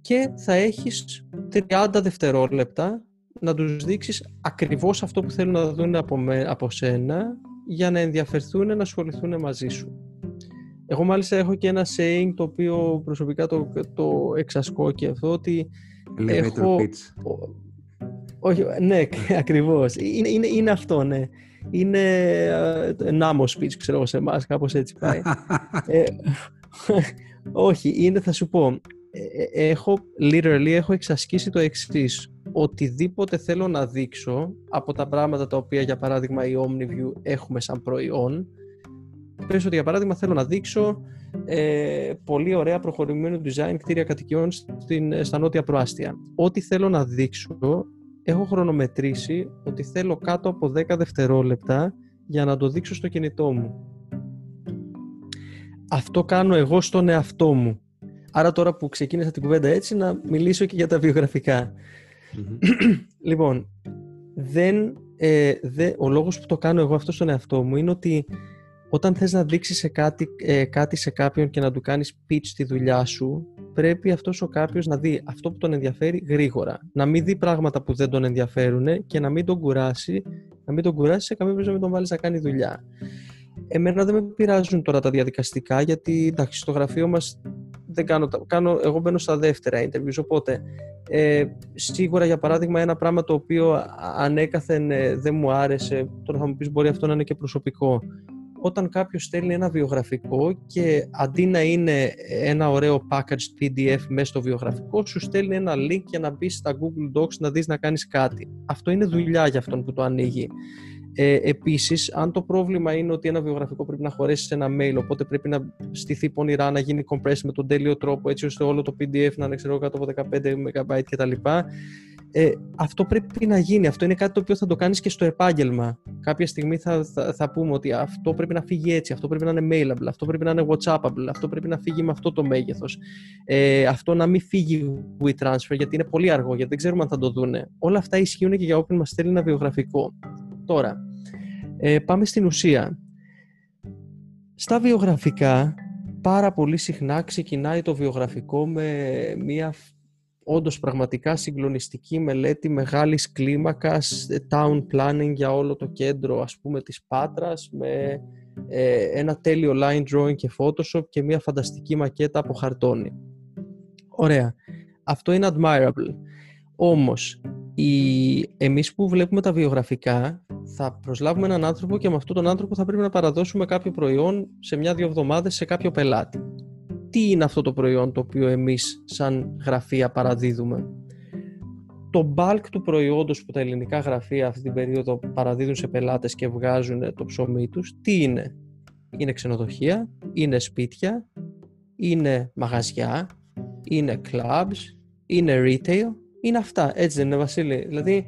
Και θα έχεις τριάντα δευτερόλεπτα να τους δείξεις ακριβώς αυτό που θέλουν να δουν από, με, από σένα για να ενδιαφερθούν, να ασχοληθούν μαζί σου. Εγώ μάλιστα έχω και ένα saying το οποίο προσωπικά το, το εξασκώ και αυτό ότι elevator έχω... pitch. Όχι, ναι, ακριβώς. Είναι, είναι, είναι αυτό, ναι. Είναι νάμος pitch, ξέρω σε εμάς, κάπως έτσι πάει. ε, όχι, είναι, θα σου πω... Έχω, literally, έχω εξασκήσει το εξής. Οτιδήποτε θέλω να δείξω από τα πράγματα τα οποία, για παράδειγμα, η OmniView έχουμε σαν προϊόν. Πες ότι, για παράδειγμα, θέλω να δείξω ε, πολύ ωραία προχωρημένο design κτίρια κατοικιών στην, στα νότια προάστια. Ό,τι θέλω να δείξω, έχω χρονομετρήσει ότι θέλω κάτω από δέκα δευτερόλεπτα για να το δείξω στο κινητό μου. Αυτό κάνω εγώ στον εαυτό μου. Άρα τώρα που ξεκίνησα την κουβέντα έτσι, να μιλήσω και για τα βιογραφικά. Mm-hmm. Λοιπόν, δεν, ε, δε, ο λόγος που το κάνω εγώ αυτό στον εαυτό μου είναι ότι όταν θες να δείξεις σε κάτι, ε, κάτι σε κάποιον και να του κάνεις pitch τη δουλειά σου, πρέπει αυτός ο κάποιος να δει αυτό που τον ενδιαφέρει γρήγορα. Να μην δει πράγματα που δεν τον ενδιαφέρουν και να μην τον κουράσει, να μην τον κουράσει σε καμία περίπτωση να μην τον βάλεις να κάνει δουλειά. Εμένα δεν με πειράζουν τώρα τα διαδικαστικά, γιατί εντάξει, στο γραφείο μας δεν κάνω, κάνω, εγώ μπαίνω στα δεύτερα interviews, οπότε ε, σίγουρα, για παράδειγμα, ένα πράγμα το οποίο ανέκαθεν ε, δεν μου άρεσε, τώρα θα μου πεις μπορεί αυτό να είναι και προσωπικό, όταν κάποιος στέλνει ένα βιογραφικό και αντί να είναι ένα ωραίο packaged πι ντι εφ μέσα στο βιογραφικό, σου στέλνει ένα link για να μπεις στα Google Docs να δεις να κάνεις κάτι. Αυτό είναι δουλειά για αυτόν που το ανοίγει. Ε, επίσης, αν το πρόβλημα είναι ότι ένα βιογραφικό πρέπει να χωρέσει σε ένα mail, οπότε πρέπει να στηθεί πονηρά, να γίνει compress με τον τέλειο τρόπο, έτσι ώστε όλο το πι ντι εφ να είναι ξέρω, κάτω από δεκαπέντε μεγαμπάιτ κτλ. Ε, αυτό πρέπει να γίνει. Αυτό είναι κάτι το οποίο θα το κάνεις και στο επάγγελμα. Κάποια στιγμή θα, θα, θα πούμε ότι αυτό πρέπει να φύγει έτσι, αυτό πρέπει να είναι mailable, αυτό πρέπει να είναι whatsappable, αυτό πρέπει να φύγει με αυτό το μέγεθος. Ε, αυτό να μην φύγει with transfer γιατί είναι πολύ αργό, γιατί δεν ξέρουμε αν θα το δούνε. Όλα αυτά ισχύουν και για όποιον μας στέλνει ένα βιογραφικό. Τώρα, ε, πάμε στην ουσία. Στα βιογραφικά, πάρα πολύ συχνά ξεκινάει το βιογραφικό με μια όντως πραγματικά συγκλονιστική μελέτη μεγάλης κλίμακας, town planning για όλο το κέντρο, ας πούμε, της Πάτρας, με ε, ένα τέλειο line drawing και Photoshop και μια φανταστική μακέτα από χαρτόνι. Ωραία. Αυτό είναι admirable. Όμως, οι... εμείς που βλέπουμε τα βιογραφικά θα προσλάβουμε έναν άνθρωπο και με αυτόν τον άνθρωπο θα πρέπει να παραδώσουμε κάποιο προϊόν σε μια-δύο εβδομάδες σε κάποιο πελάτη. Τι είναι αυτό το προϊόν το οποίο εμείς σαν γραφεία παραδίδουμε? Το bulk του προϊόντος που τα ελληνικά γραφεία αυτή την περίοδο παραδίδουν σε πελάτες και βγάζουν το ψωμί τους, τι είναι? Είναι ξενοδοχεία, είναι σπίτια, είναι μαγαζιά, είναι clubs, είναι retail, είναι αυτά. Έτσι δεν είναι, Βασίλη? Δηλαδή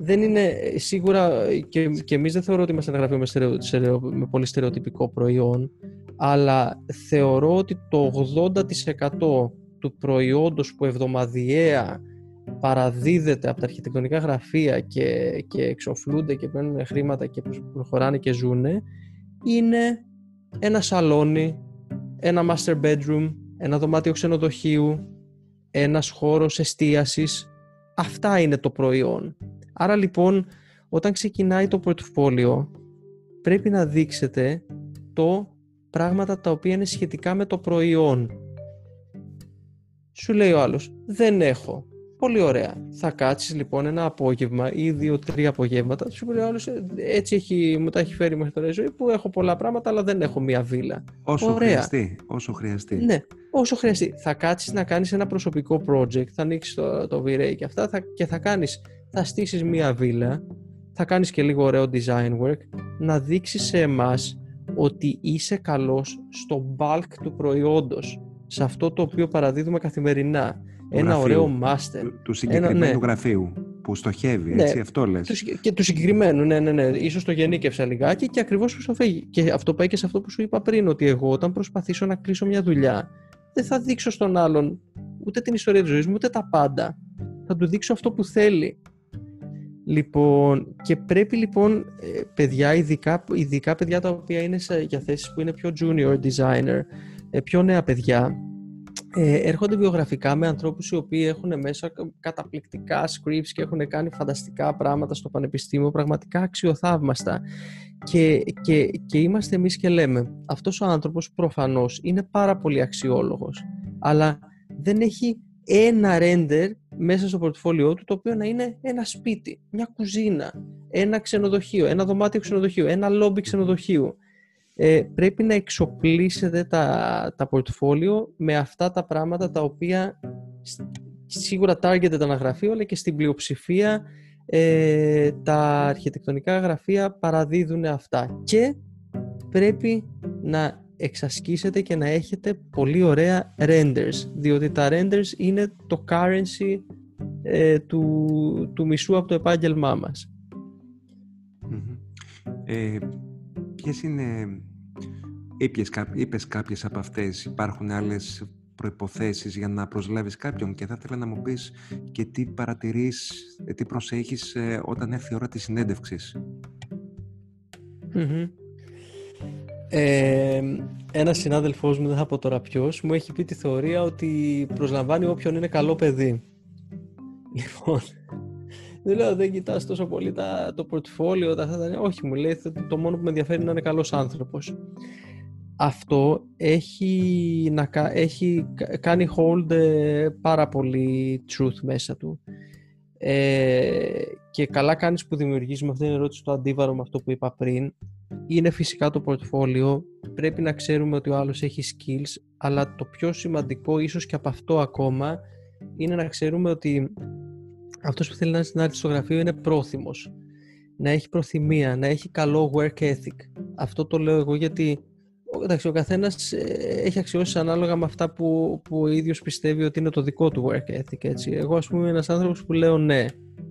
δεν είναι σίγουρα, και, και εμείς δεν θεωρώ ότι είμαστε ένα γραφείο με, στερεο, στερεο, με πολύ στερεοτυπικό προϊόν, αλλά θεωρώ ότι το ογδόντα τοις εκατό του προϊόντος που εβδομαδιαία παραδίδεται από τα αρχιτεκτονικά γραφεία και, και εξοφλούνται και παίρνουν χρήματα και προχωράνε και ζούνε, είναι ένα σαλόνι, ένα master bedroom, ένα δωμάτιο ξενοδοχείου, ένας χώρος εστίασης. Αυτά είναι το προϊόν. Άρα λοιπόν, όταν ξεκινάει το portfolio, πρέπει να δείξετε το πράγματα τα οποία είναι σχετικά με το προϊόν. Σου λέει ο άλλος, δεν έχω. Πολύ ωραία. Θα κάτσεις λοιπόν ένα απόγευμα ή δύο-τρία απογεύματα. Σου λέει ο άλλος, έτσι έχει, μου τα έχει φέρει μέχρι τώρα η ζωή, που έχω πολλά πράγματα, αλλά δεν έχω μία βίλα. Όσο ωραία. χρειαστεί. Όσο χρειαστεί. Ναι, όσο χρειαστεί. Θα κάτσεις να κάνεις ένα προσωπικό project, θα ανοίξεις το, το V-Ray και αυτά θα, και θα κάνεις, θα στήσεις μία βίλα, θα κάνεις και λίγο ωραίο design work, να δείξεις σε εμάς ότι είσαι καλός στο bulk του προϊόντος, σε αυτό το οποίο παραδίδουμε καθημερινά. Του ένα γραφείου, ωραίο μάστερ. Του, του συγκεκριμένου ένα, ναι. γραφείου που στοχεύει, ναι, έτσι, αυτό λες. Του, και του συγκεκριμένου, ναι, ναι, ναι. Ίσως το γενίκευσα λιγάκι και ακριβώς που σου φεύγει. Και αυτό πάει και σε αυτό που σου είπα πριν, ότι εγώ όταν προσπαθήσω να κλείσω μια δουλειά, δεν θα δείξω στον άλλον ούτε την ιστορία της ζωής μου, ούτε τα πάντα. Θα του δείξω αυτό που θέλει. Λοιπόν, και πρέπει λοιπόν, παιδιά, ειδικά, ειδικά παιδιά τα οποία είναι σε, για θέσεις που είναι πιο junior designer, πιο νέα παιδιά, Ε, έρχονται βιογραφικά με ανθρώπους οι οποίοι έχουν μέσα καταπληκτικά scripts και έχουν κάνει φανταστικά πράγματα στο πανεπιστήμιο, πραγματικά αξιοθαύμαστα, και, και, και είμαστε εμείς και λέμε, αυτός ο άνθρωπος προφανώς είναι πάρα πολύ αξιόλογος, αλλά δεν έχει ένα render μέσα στο πορτφόλιό του το οποίο να είναι ένα σπίτι, μια κουζίνα, ένα ξενοδοχείο, ένα δωμάτιο ξενοδοχείου, ένα λόμπι ξενοδοχείου. Ε, πρέπει να εξοπλίσετε τα, τα portfolio με αυτά τα πράγματα τα οποία σίγουρα targeted ένα γραφείο, αλλά και στην πλειοψηφία ε, τα αρχιτεκτονικά γραφεία παραδίδουν αυτά, και πρέπει να εξασκήσετε και να έχετε πολύ ωραία renders, διότι τα renders είναι το currency ε, του, του μισού από το επάγγελμά μας. Mm-hmm. ε, Ποιες είναι, είπες κάποιες από αυτές, υπάρχουν άλλες προϋποθέσεις για να προσλάβεις κάποιον, και θα ήθελα να μου πεις και τι παρατηρείς, τι προσέχεις όταν έρθει η ώρα της συνέντευξης. Mm-hmm. Ε, ένας συνάδελφός μου, δεν θα πω τώρα ποιος, μου έχει πει τη θεωρία ότι προσλαμβάνει όποιον είναι καλό παιδί. Λοιπόν... Δεν λέω, δεν κοιτάς τόσο πολύ τα, το portfolio, τα αυτά. Όχι, μου λέει, το μόνο που με ενδιαφέρει είναι να είναι καλός άνθρωπος. Αυτό έχει, να, έχει κάνει hold πάρα πολύ truth μέσα του. Ε, και καλά κάνεις που δημιουργείς με αυτήν την ερώτηση το αντίβαρο με αυτό που είπα πριν. Είναι φυσικά το portfolio. Πρέπει να ξέρουμε ότι ο άλλος έχει skills, αλλά το πιο σημαντικό, ίσως και από αυτό ακόμα, είναι να ξέρουμε ότι αυτός που θέλει να έρθει στο γραφείο είναι πρόθυμος, να έχει προθυμία, να έχει καλό work ethic. Αυτό το λέω εγώ γιατί, εντάξει, ο καθένας έχει αξιώσεις ανάλογα με αυτά που, που ο ίδιος πιστεύει ότι είναι το δικό του work ethic, έτσι. Εγώ ας πούμε είμαι ένας άνθρωπος που λέω ναι,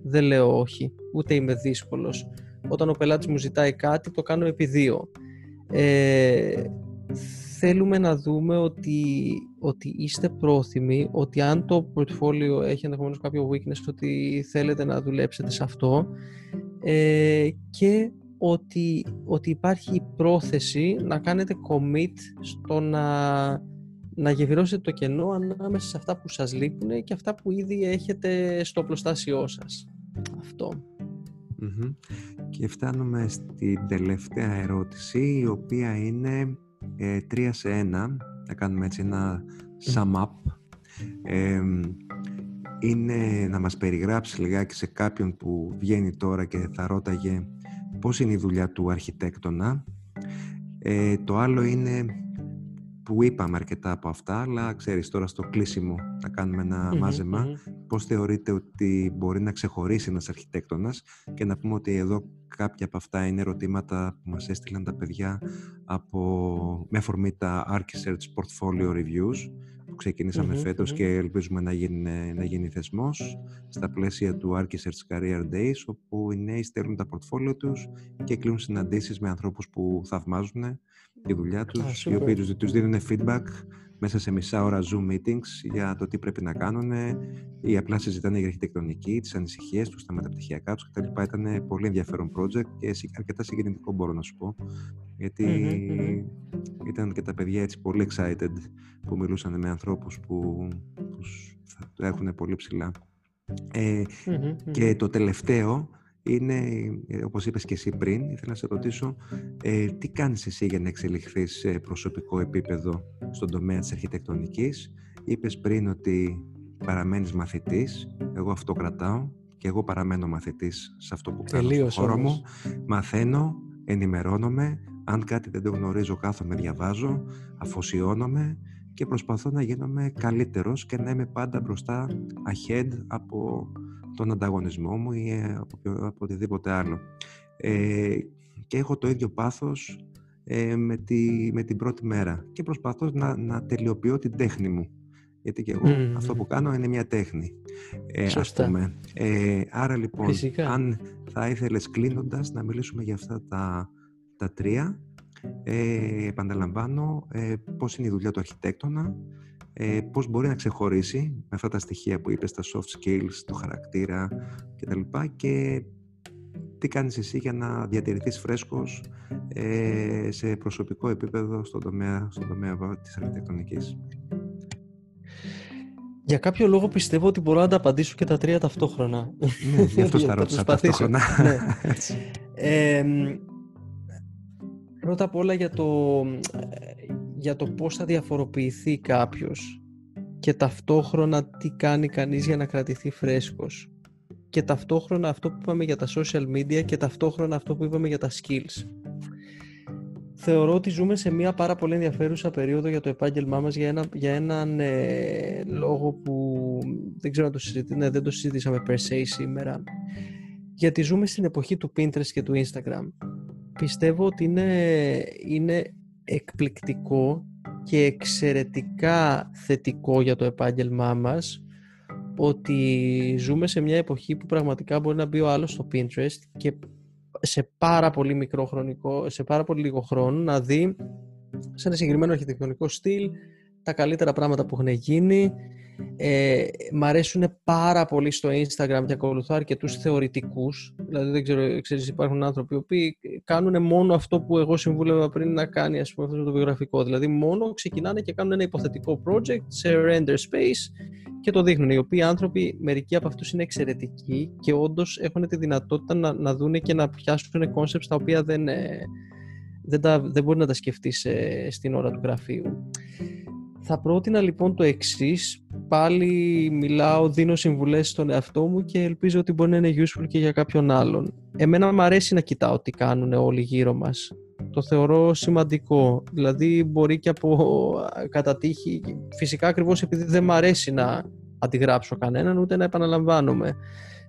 δεν λέω όχι, ούτε είμαι δύσκολος. Όταν ο πελάτης μου ζητάει κάτι, το κάνω επί δύο. Ε, Θέλουμε να δούμε ότι, ότι είστε πρόθυμοι, ότι αν το portfolio έχει ενδεχομένως κάποιο weakness, ότι θέλετε να δουλέψετε σε αυτό, ε, και ότι, ότι υπάρχει η πρόθεση να κάνετε commit στο να, να γεφυρώσετε το κενό ανάμεσα σε αυτά που σας λείπουν και αυτά που ήδη έχετε στο πλωστάσιό σας. Αυτό. Mm-hmm. Και φτάνουμε στην τελευταία ερώτηση, η οποία είναι... Ε, τρία σε ένα, θα κάνουμε έτσι ένα sum up. Ε, είναι να μας περιγράψει λιγάκι σε κάποιον που βγαίνει τώρα και θα ρώταγε πώς είναι η δουλειά του αρχιτέκτονα. Ε, το άλλο είναι που είπαμε αρκετά από αυτά, αλλά ξέρεις τώρα στο κλείσιμο να κάνουμε ένα mm-hmm, μάζεμα, mm-hmm. πώς θεωρείτε ότι μπορεί να ξεχωρίσει ένας αρχιτέκτονας, και να πούμε ότι εδώ κάποια από αυτά είναι ερωτήματα που μας έστειλαν τα παιδιά από, με αφορμή τα Archicerts Portfolio Reviews που ξεκινήσαμε mm-hmm, φέτος mm-hmm. και ελπίζουμε να γίνει, να γίνει θεσμός στα πλαίσια του Archisearch Career Days, όπου οι νέοι στέλνουν τα πορτφόλιο τους και κλείνουν συναντήσεις με ανθρώπους που θαυμάζουν τη δουλειά τους, ah, οι οποίοι τους δίνουν feedback μέσα σε μισά ώρα Zoom meetings για το τι πρέπει να κάνουν, ή απλά συζητάνε για αρχιτεκτονική, τις ανησυχίες τους, τα μεταπτυχιακά τους κτλ. Ήταν πολύ ενδιαφέρον project και αρκετά συγκινητικό, μπορώ να σου πω, γιατί mm-hmm. ήταν και τα παιδιά έτσι πολύ excited που μιλούσαν με ανθρώπους που, που θα έχουν πολύ ψηλά. Ε, mm-hmm. Και το τελευταίο είναι, όπως είπες και εσύ πριν, ήθελα να σε ρωτήσω ε, τι κάνεις εσύ για να εξελιχθείς σε προσωπικό επίπεδο στον τομέα της αρχιτεκτονικής. Είπες πριν ότι παραμένεις μαθητής, εγώ αυτό κρατάω και εγώ παραμένω μαθητής σε αυτό που κάνω στον χώρο μου. Μαθαίνω, ενημερώνομαι, αν κάτι δεν το γνωρίζω κάθομαι, διαβάζω, αφοσιώνομαι και προσπαθώ να γίνομαι καλύτερος και να είμαι πάντα μπροστά ahead από τον ανταγωνισμό μου ή από, από οτιδήποτε άλλο. Ε, και έχω το ίδιο πάθος ε, με, τη, με την πρώτη μέρα και προσπαθώ να, να τελειοποιώ την τέχνη μου, γιατί και εγώ mm-hmm. αυτό που κάνω είναι μια τέχνη. Ε, ας πούμε. Ε, άρα λοιπόν, φυσικά. Αν θα ήθελες κλείνοντας να μιλήσουμε για αυτά τα, τα τρία, ε, επαναλαμβάνω ε, πώς είναι η δουλειά του αρχιτέκτονα, Ε, πώς μπορεί να ξεχωρίσει με αυτά τα στοιχεία που είπες, τα soft skills, το χαρακτήρα κτλ. Και τι κάνεις εσύ για να διατηρηθείς φρέσκος ε, σε προσωπικό επίπεδο στον τομέα, στον τομέα της αρχιτεκτονικής. Για κάποιο λόγο πιστεύω ότι μπορώ να τα απαντήσω και τα τρία ταυτόχρονα. Ναι, γι' αυτό τα ρώτησα ταυτόχρονα. Ναι. ε, πρώτα απ' όλα για το... για το πώς θα διαφοροποιηθεί κάποιος και ταυτόχρονα τι κάνει κανείς για να κρατηθεί φρέσκος, και ταυτόχρονα αυτό που είπαμε για τα social media και ταυτόχρονα αυτό που είπαμε για τα skills. Θεωρώ ότι ζούμε σε μια πάρα πολύ ενδιαφέρουσα περίοδο για το επάγγελμά μας, για, ένα, για έναν ε, λόγο που δεν ξέρω να το συζητήσουμε, ναι, δεν το συζητήσαμε per se σήμερα, γιατί ζούμε στην εποχή του Pinterest και του Instagram. Πιστεύω ότι είναι, είναι εκπληκτικό και εξαιρετικά θετικό για το επάγγελμά μας ότι ζούμε σε μια εποχή που πραγματικά μπορεί να μπει ο άλλος στο Pinterest και σε πάρα πολύ μικρό χρονικό, σε πάρα πολύ λίγο χρόνο να δει σε ένα συγκεκριμένο αρχιτεκτονικό στυλ τα καλύτερα πράγματα που έχουν γίνει. Ε, μ' αρέσουν πάρα πολύ στο Instagram και ακολουθώ αρκετούς θεωρητικούς. Δηλαδή δεν ξέρω, ξέρεις, υπάρχουν άνθρωποι που κάνουν μόνο αυτό που εγώ συμβούλευα πριν να κάνει, ας πούμε, αυτό το βιογραφικό. Δηλαδή μόνο ξεκινάνε και κάνουν ένα υποθετικό project σε Surrender Space και το δείχνουν. Οι οποίοι άνθρωποι, μερικοί από αυτούς είναι εξαιρετικοί και όντως έχουν τη δυνατότητα να, να δούνε και να πιάσουν concepts τα οποία δεν, δεν, τα, δεν μπορεί να τα σκεφτείς στην ώρα του γραφείου. Θα πρότεινα λοιπόν το εξής. Πάλι μιλάω, δίνω συμβουλές στον εαυτό μου και ελπίζω ότι μπορεί να είναι useful και για κάποιον άλλον. Εμένα μου αρέσει να κοιτάω τι κάνουν όλοι γύρω μας. Το θεωρώ σημαντικό. Δηλαδή μπορεί και από κατά τύχη, φυσικά ακριβώς επειδή δεν μου αρέσει να αντιγράψω κανέναν ούτε να επαναλαμβάνομαι.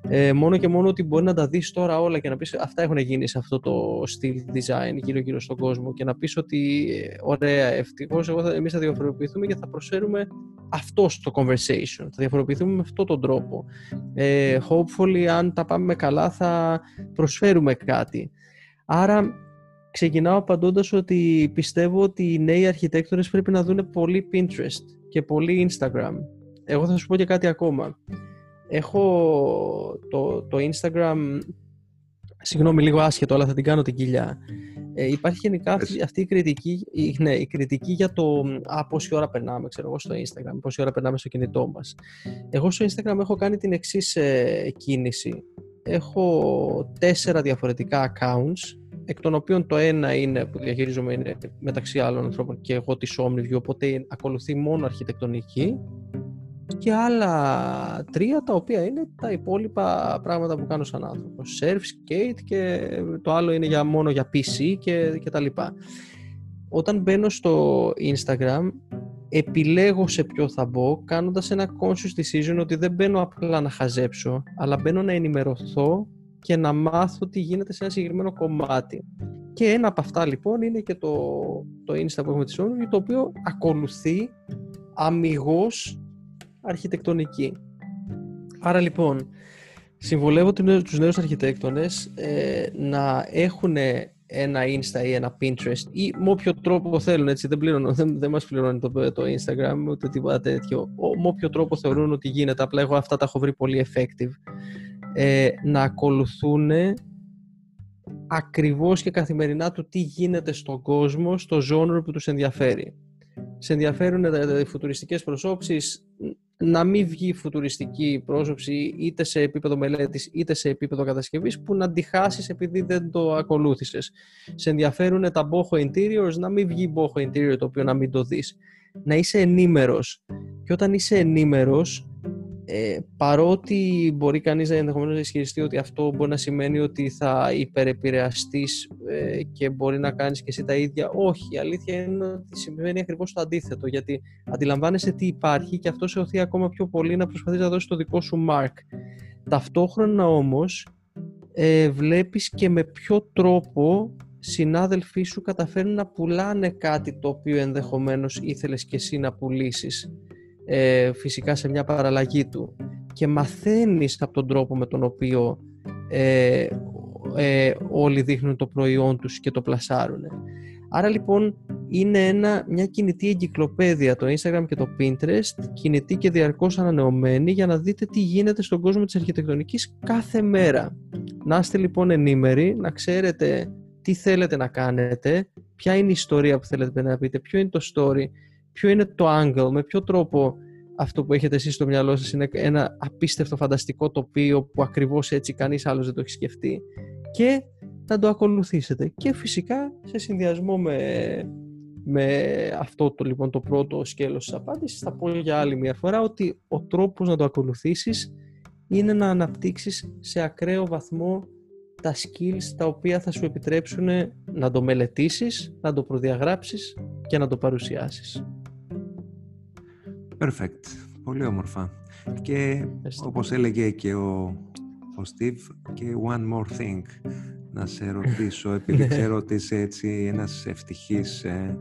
Ε, μόνο και μόνο ότι μπορεί να τα δεις τώρα όλα και να πεις αυτά έχουν γίνει σε αυτό το στυλ design γύρω-γύρω στον κόσμο και να πεις ότι ωραία, ευτυχώς εγώ θα, εμείς θα διαφοροποιηθούμε και θα προσφέρουμε αυτό στο conversation, θα διαφοροποιηθούμε με αυτόν τον τρόπο, ε, hopefully αν τα πάμε καλά θα προσφέρουμε κάτι. Άρα ξεκινάω απαντώντας ότι πιστεύω ότι οι νέοι αρχιτέκτονες πρέπει να δουν πολύ Pinterest και πολύ Instagram. Εγώ θα σου πω και κάτι ακόμα. Έχω το, το Instagram, συγγνώμη λίγο άσχετο, αλλά θα την κάνω την κοιλιά. Ε, υπάρχει γενικά αυτή, αυτή η, κριτική, η, ναι, η κριτική για το α, πόση ώρα περνάμε, ξέρω εγώ, στο Instagram, πόση ώρα περνάμε στο κινητό μας. Εγώ στο Instagram έχω κάνει την εξής ε, κίνηση. Έχω τέσσερα διαφορετικά accounts, εκ των οποίων το ένα είναι, που διαχειρίζομαι είναι μεταξύ άλλων ανθρώπων και εγώ της OmniView, οπότε ακολουθεί μόνο αρχιτεκτονική. και άλλα τρία τα οποία είναι τα υπόλοιπα πράγματα που κάνω σαν άνθρωπο. Surf, skate και το άλλο είναι για, μόνο για πι σι και, και τα λοιπά. Όταν μπαίνω στο Instagram επιλέγω σε ποιο θα μπω, κάνοντας ένα conscious decision ότι δεν μπαίνω απλά να χαζέψω, αλλά μπαίνω να ενημερωθώ και να μάθω τι γίνεται σε ένα συγκεκριμένο κομμάτι. Και ένα από αυτά λοιπόν είναι και το, το Insta που έχουμε τη Σόνου, το οποίο ακολουθεί αμιγώς αρχιτεκτονική. Άρα λοιπόν συμβολεύω τους νέους αρχιτέκτονες ε, να έχουν ένα Insta ή ένα Pinterest ή με όποιο τρόπο θέλουν, έτσι, δεν, πληρώνω, δεν, δεν μας πληρώνει το, το Instagram ούτε τίποτα τέτοιο, με όποιο τρόπο θεωρούν ότι γίνεται, απλά εγώ αυτά τα έχω βρει πολύ effective, ε, να ακολουθούν ακριβώς και καθημερινά το τι γίνεται στον κόσμο, στο genre που τους ενδιαφέρει. Σε ενδιαφέρουν οι φουτουριστικές προσώψεις, να μην βγει φουτουριστική πρόσωψη είτε σε επίπεδο μελέτης είτε σε επίπεδο κατασκευής που να τη χάσεις επειδή δεν το ακολούθησες. Σε ενδιαφέρουν τα boho interiors, να μην βγει boho interior το οποίο να μην το δεις. Να είσαι ενήμερος. Και όταν είσαι ενήμερος, Ε, παρότι μπορεί κανείς να ενδεχομένως ισχυριστεί ότι αυτό μπορεί να σημαίνει ότι θα υπερεπηρεαστείς ε, και μπορεί να κάνεις και εσύ τα ίδια, όχι, η αλήθεια είναι ότι συμβαίνει ακριβώς το αντίθετο, γιατί αντιλαμβάνεσαι τι υπάρχει και αυτό σε οθεί ακόμα πιο πολύ να προσπαθείς να δώσεις το δικό σου mark. Ταυτόχρονα όμως ε, βλέπεις και με ποιο τρόπο συνάδελφοί σου καταφέρουν να πουλάνε κάτι το οποίο ενδεχομένως ήθελες και εσύ να πουλήσεις, Ε, φυσικά σε μια παραλλαγή του, και μαθαίνεις από τον τρόπο με τον οποίο ε, ε, όλοι δείχνουν το προϊόν τους και το πλασάρουν. Άρα λοιπόν είναι ένα, μια κινητή εγκυκλοπαίδεια το Instagram και το Pinterest, κινητή και διαρκώς ανανεωμένη, για να δείτε τι γίνεται στον κόσμο της αρχιτεκτονικής κάθε μέρα. Να είστε λοιπόν ενήμεροι, να ξέρετε τι θέλετε να κάνετε, ποια είναι η ιστορία που θέλετε να πείτε, ποιο είναι το story, ποιο είναι το angle, με ποιο τρόπο αυτό που έχετε εσείς στο μυαλό σας είναι ένα απίστευτο φανταστικό τοπίο που ακριβώς έτσι κανείς άλλος δεν το έχει σκεφτεί, και να το ακολουθήσετε. Και φυσικά σε συνδυασμό με, με αυτό το, λοιπόν, το πρώτο σκέλος της απάντησης, θα πω για άλλη μια φορά ότι ο τρόπος να το ακολουθήσεις είναι να αναπτύξεις σε ακραίο βαθμό τα skills τα οποία θα σου επιτρέψουν να το μελετήσεις, να το προδιαγράψεις και να το παρουσιάσεις. Perfect. Πολύ όμορφα. Και Ευχαριστώ. Όπως έλεγε και ο, ο Steve, και one more thing να σε ρωτήσω, επειδή ξέρω ότι είσαι έτσι ένας ευτυχής, ε,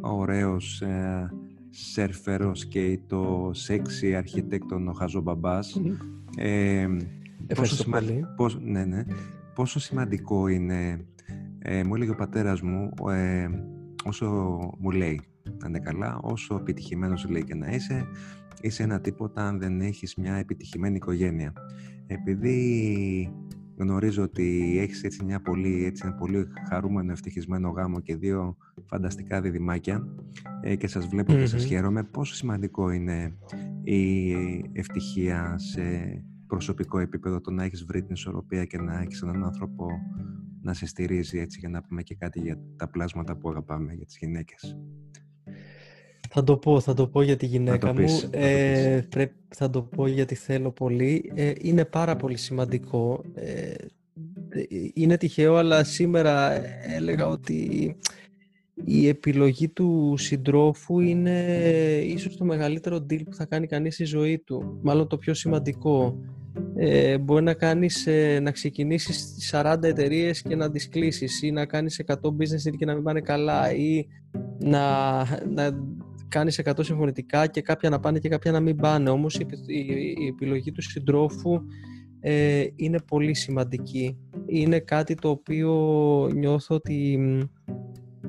ωραίος ε, σερφερός και το σεξι αρχιτέκτονο χαζομπαμπάς. ε, Πόσο, σημαν... πόσο... Ναι, ναι. πόσο σημαντικό είναι, ε, μου έλεγε ο πατέρας μου, ε, όσο μου λέει να είναι καλά, όσο επιτυχημένος λέει και να είσαι, είσαι ένα τίποτα αν δεν έχεις μια επιτυχημένη οικογένεια. Επειδή γνωρίζω ότι έχεις έτσι, μια πολύ, έτσι ένα πολύ χαρούμενο, ευτυχισμένο γάμο και δύο φανταστικά διδυμάκια, ε, και σας βλέπω mm-hmm. και σας χαίρομαι, πόσο σημαντικό είναι η ευτυχία σε προσωπικό επίπεδο, το να έχεις βρει την ισορροπία και να έχεις έναν άνθρωπο να σε στηρίζει, έτσι, για να πούμε και κάτι για τα πλάσματα που αγαπάμε, για τις γυναίκες. Θα το πω, θα το πω για τη γυναίκα μου, πεις, ε, θα, πρέπει, θα το πω γιατί θέλω πολύ. Ε, είναι πάρα πολύ σημαντικό. Ε, είναι τυχαίο, αλλά σήμερα έλεγα ότι η επιλογή του συντρόφου είναι ίσως το μεγαλύτερο deal που θα κάνει κανείς στη ζωή του. Μάλλον το πιο σημαντικό. Ε, μπορεί να, κάνεις, ε, να ξεκινήσεις σαράντα εταιρείες και να τις κλείσεις, ή να κάνεις εκατό business deal και να μην πάνε καλά, ή να, να κάνεις εκατό συμφωνητικά και κάποια να πάνε και κάποια να μην πάνε. Όμως η, η, η επιλογή του συντρόφου ε, είναι πολύ σημαντική. Είναι κάτι το οποίο νιώθω ότι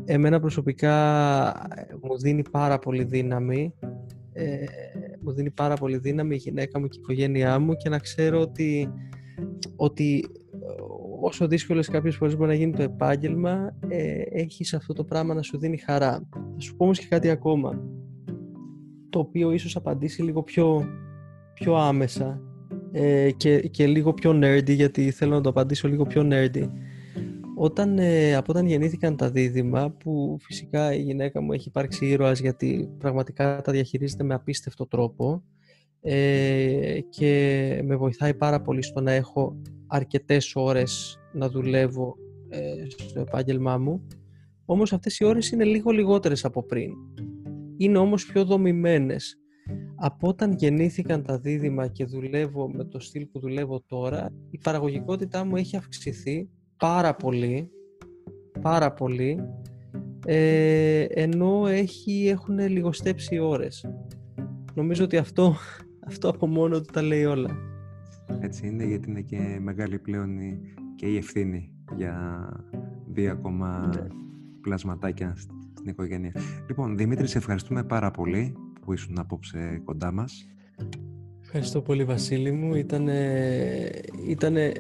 εμένα προσωπικά μου δίνει πάρα πολύ δύναμη, ε, μου δίνει πάρα πολύ δύναμη η γυναίκα μου και η οικογένειά μου, και να ξέρω ότι, ότι όσο δύσκολες κάποιες φορές μπορεί να γίνει το επάγγελμα, ε, έχεις αυτό το πράγμα να σου δίνει χαρά. Θα σου πω όμως και κάτι ακόμα, το οποίο ίσως απαντήσει λίγο πιο, πιο άμεσα ε, και, και λίγο πιο nerdy, γιατί θέλω να το απαντήσω λίγο πιο nerdy. Όταν, ε, από όταν γεννήθηκαν τα δίδυμα, που φυσικά η γυναίκα μου έχει υπάρξει ήρωας γιατί πραγματικά τα διαχειρίζεται με απίστευτο τρόπο, ε, και με βοηθάει πάρα πολύ στο να έχω αρκετές ώρες να δουλεύω ε, στο επάγγελμά μου. Όμως αυτές οι ώρες είναι λίγο λιγότερες από πριν. Είναι όμως πιο δομημένες. Από όταν γεννήθηκαν τα δίδυμα και δουλεύω με το στυλ που δουλεύω τώρα, η παραγωγικότητά μου έχει αυξηθεί πάρα πολύ, πάρα πολύ, ε, ενώ έχει, έχουν λιγοστέψει οι ώρες. Νομίζω ότι αυτό, αυτό από μόνο του τα λέει όλα. Έτσι είναι, γιατί είναι και μεγάλη πλέον και η ευθύνη για δύο ακόμα ναι. πλασματάκια στην οικογένεια. Λοιπόν, Δημήτρη, σε ευχαριστούμε πάρα πολύ που ήσουν απόψε κοντά μας. Ευχαριστώ πολύ, Βασίλη μου. Ήταν ήτανε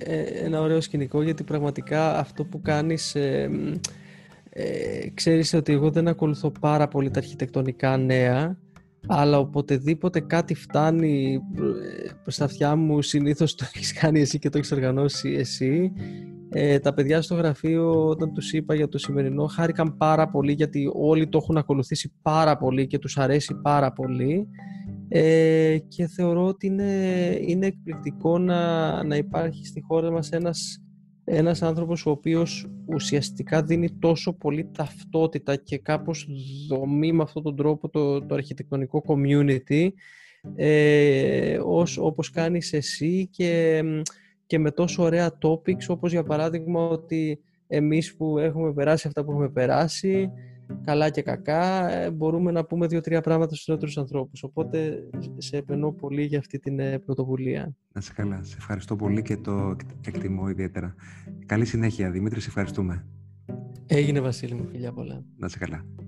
ένα ωραίο σκηνικό, γιατί πραγματικά αυτό που κάνεις, ε, ε, ξέρεις ότι εγώ δεν ακολουθώ πάρα πολύ τα αρχιτεκτονικά νέα, αλλά οποτεδήποτε κάτι φτάνει στα αυτιά μου, συνήθως το έχεις κάνει εσύ και το έχεις οργανώσει εσύ. Ε, τα παιδιά στο γραφείο, όταν τους είπα για το σημερινό, χάρηκαν πάρα πολύ, γιατί όλοι το έχουν ακολουθήσει πάρα πολύ και τους αρέσει πάρα πολύ, ε, και θεωρώ ότι είναι, είναι εκπληκτικό να, να υπάρχει στη χώρα μας ένας, ένας άνθρωπος ο οποίος ουσιαστικά δίνει τόσο πολύ ταυτότητα και κάπως δομή με αυτόν τον τρόπο το, το αρχιτεκτονικό community, ε, ως, όπως κάνεις εσύ, και και με τόσο ωραία topics, όπως για παράδειγμα ότι εμείς που έχουμε περάσει αυτά που έχουμε περάσει, καλά και κακά, μπορούμε να πούμε δύο-τρία πράγματα στους νεότερους ανθρώπους. Οπότε σε επενώ πολύ για αυτή την πρωτοβουλία. Να σε καλά. Σε ευχαριστώ πολύ και το εκτιμώ ιδιαίτερα. Καλή συνέχεια, Δημήτρη. Σε ευχαριστούμε. Έγινε, Βασίλη μου. Φιλιά πολλά. Να σε καλά.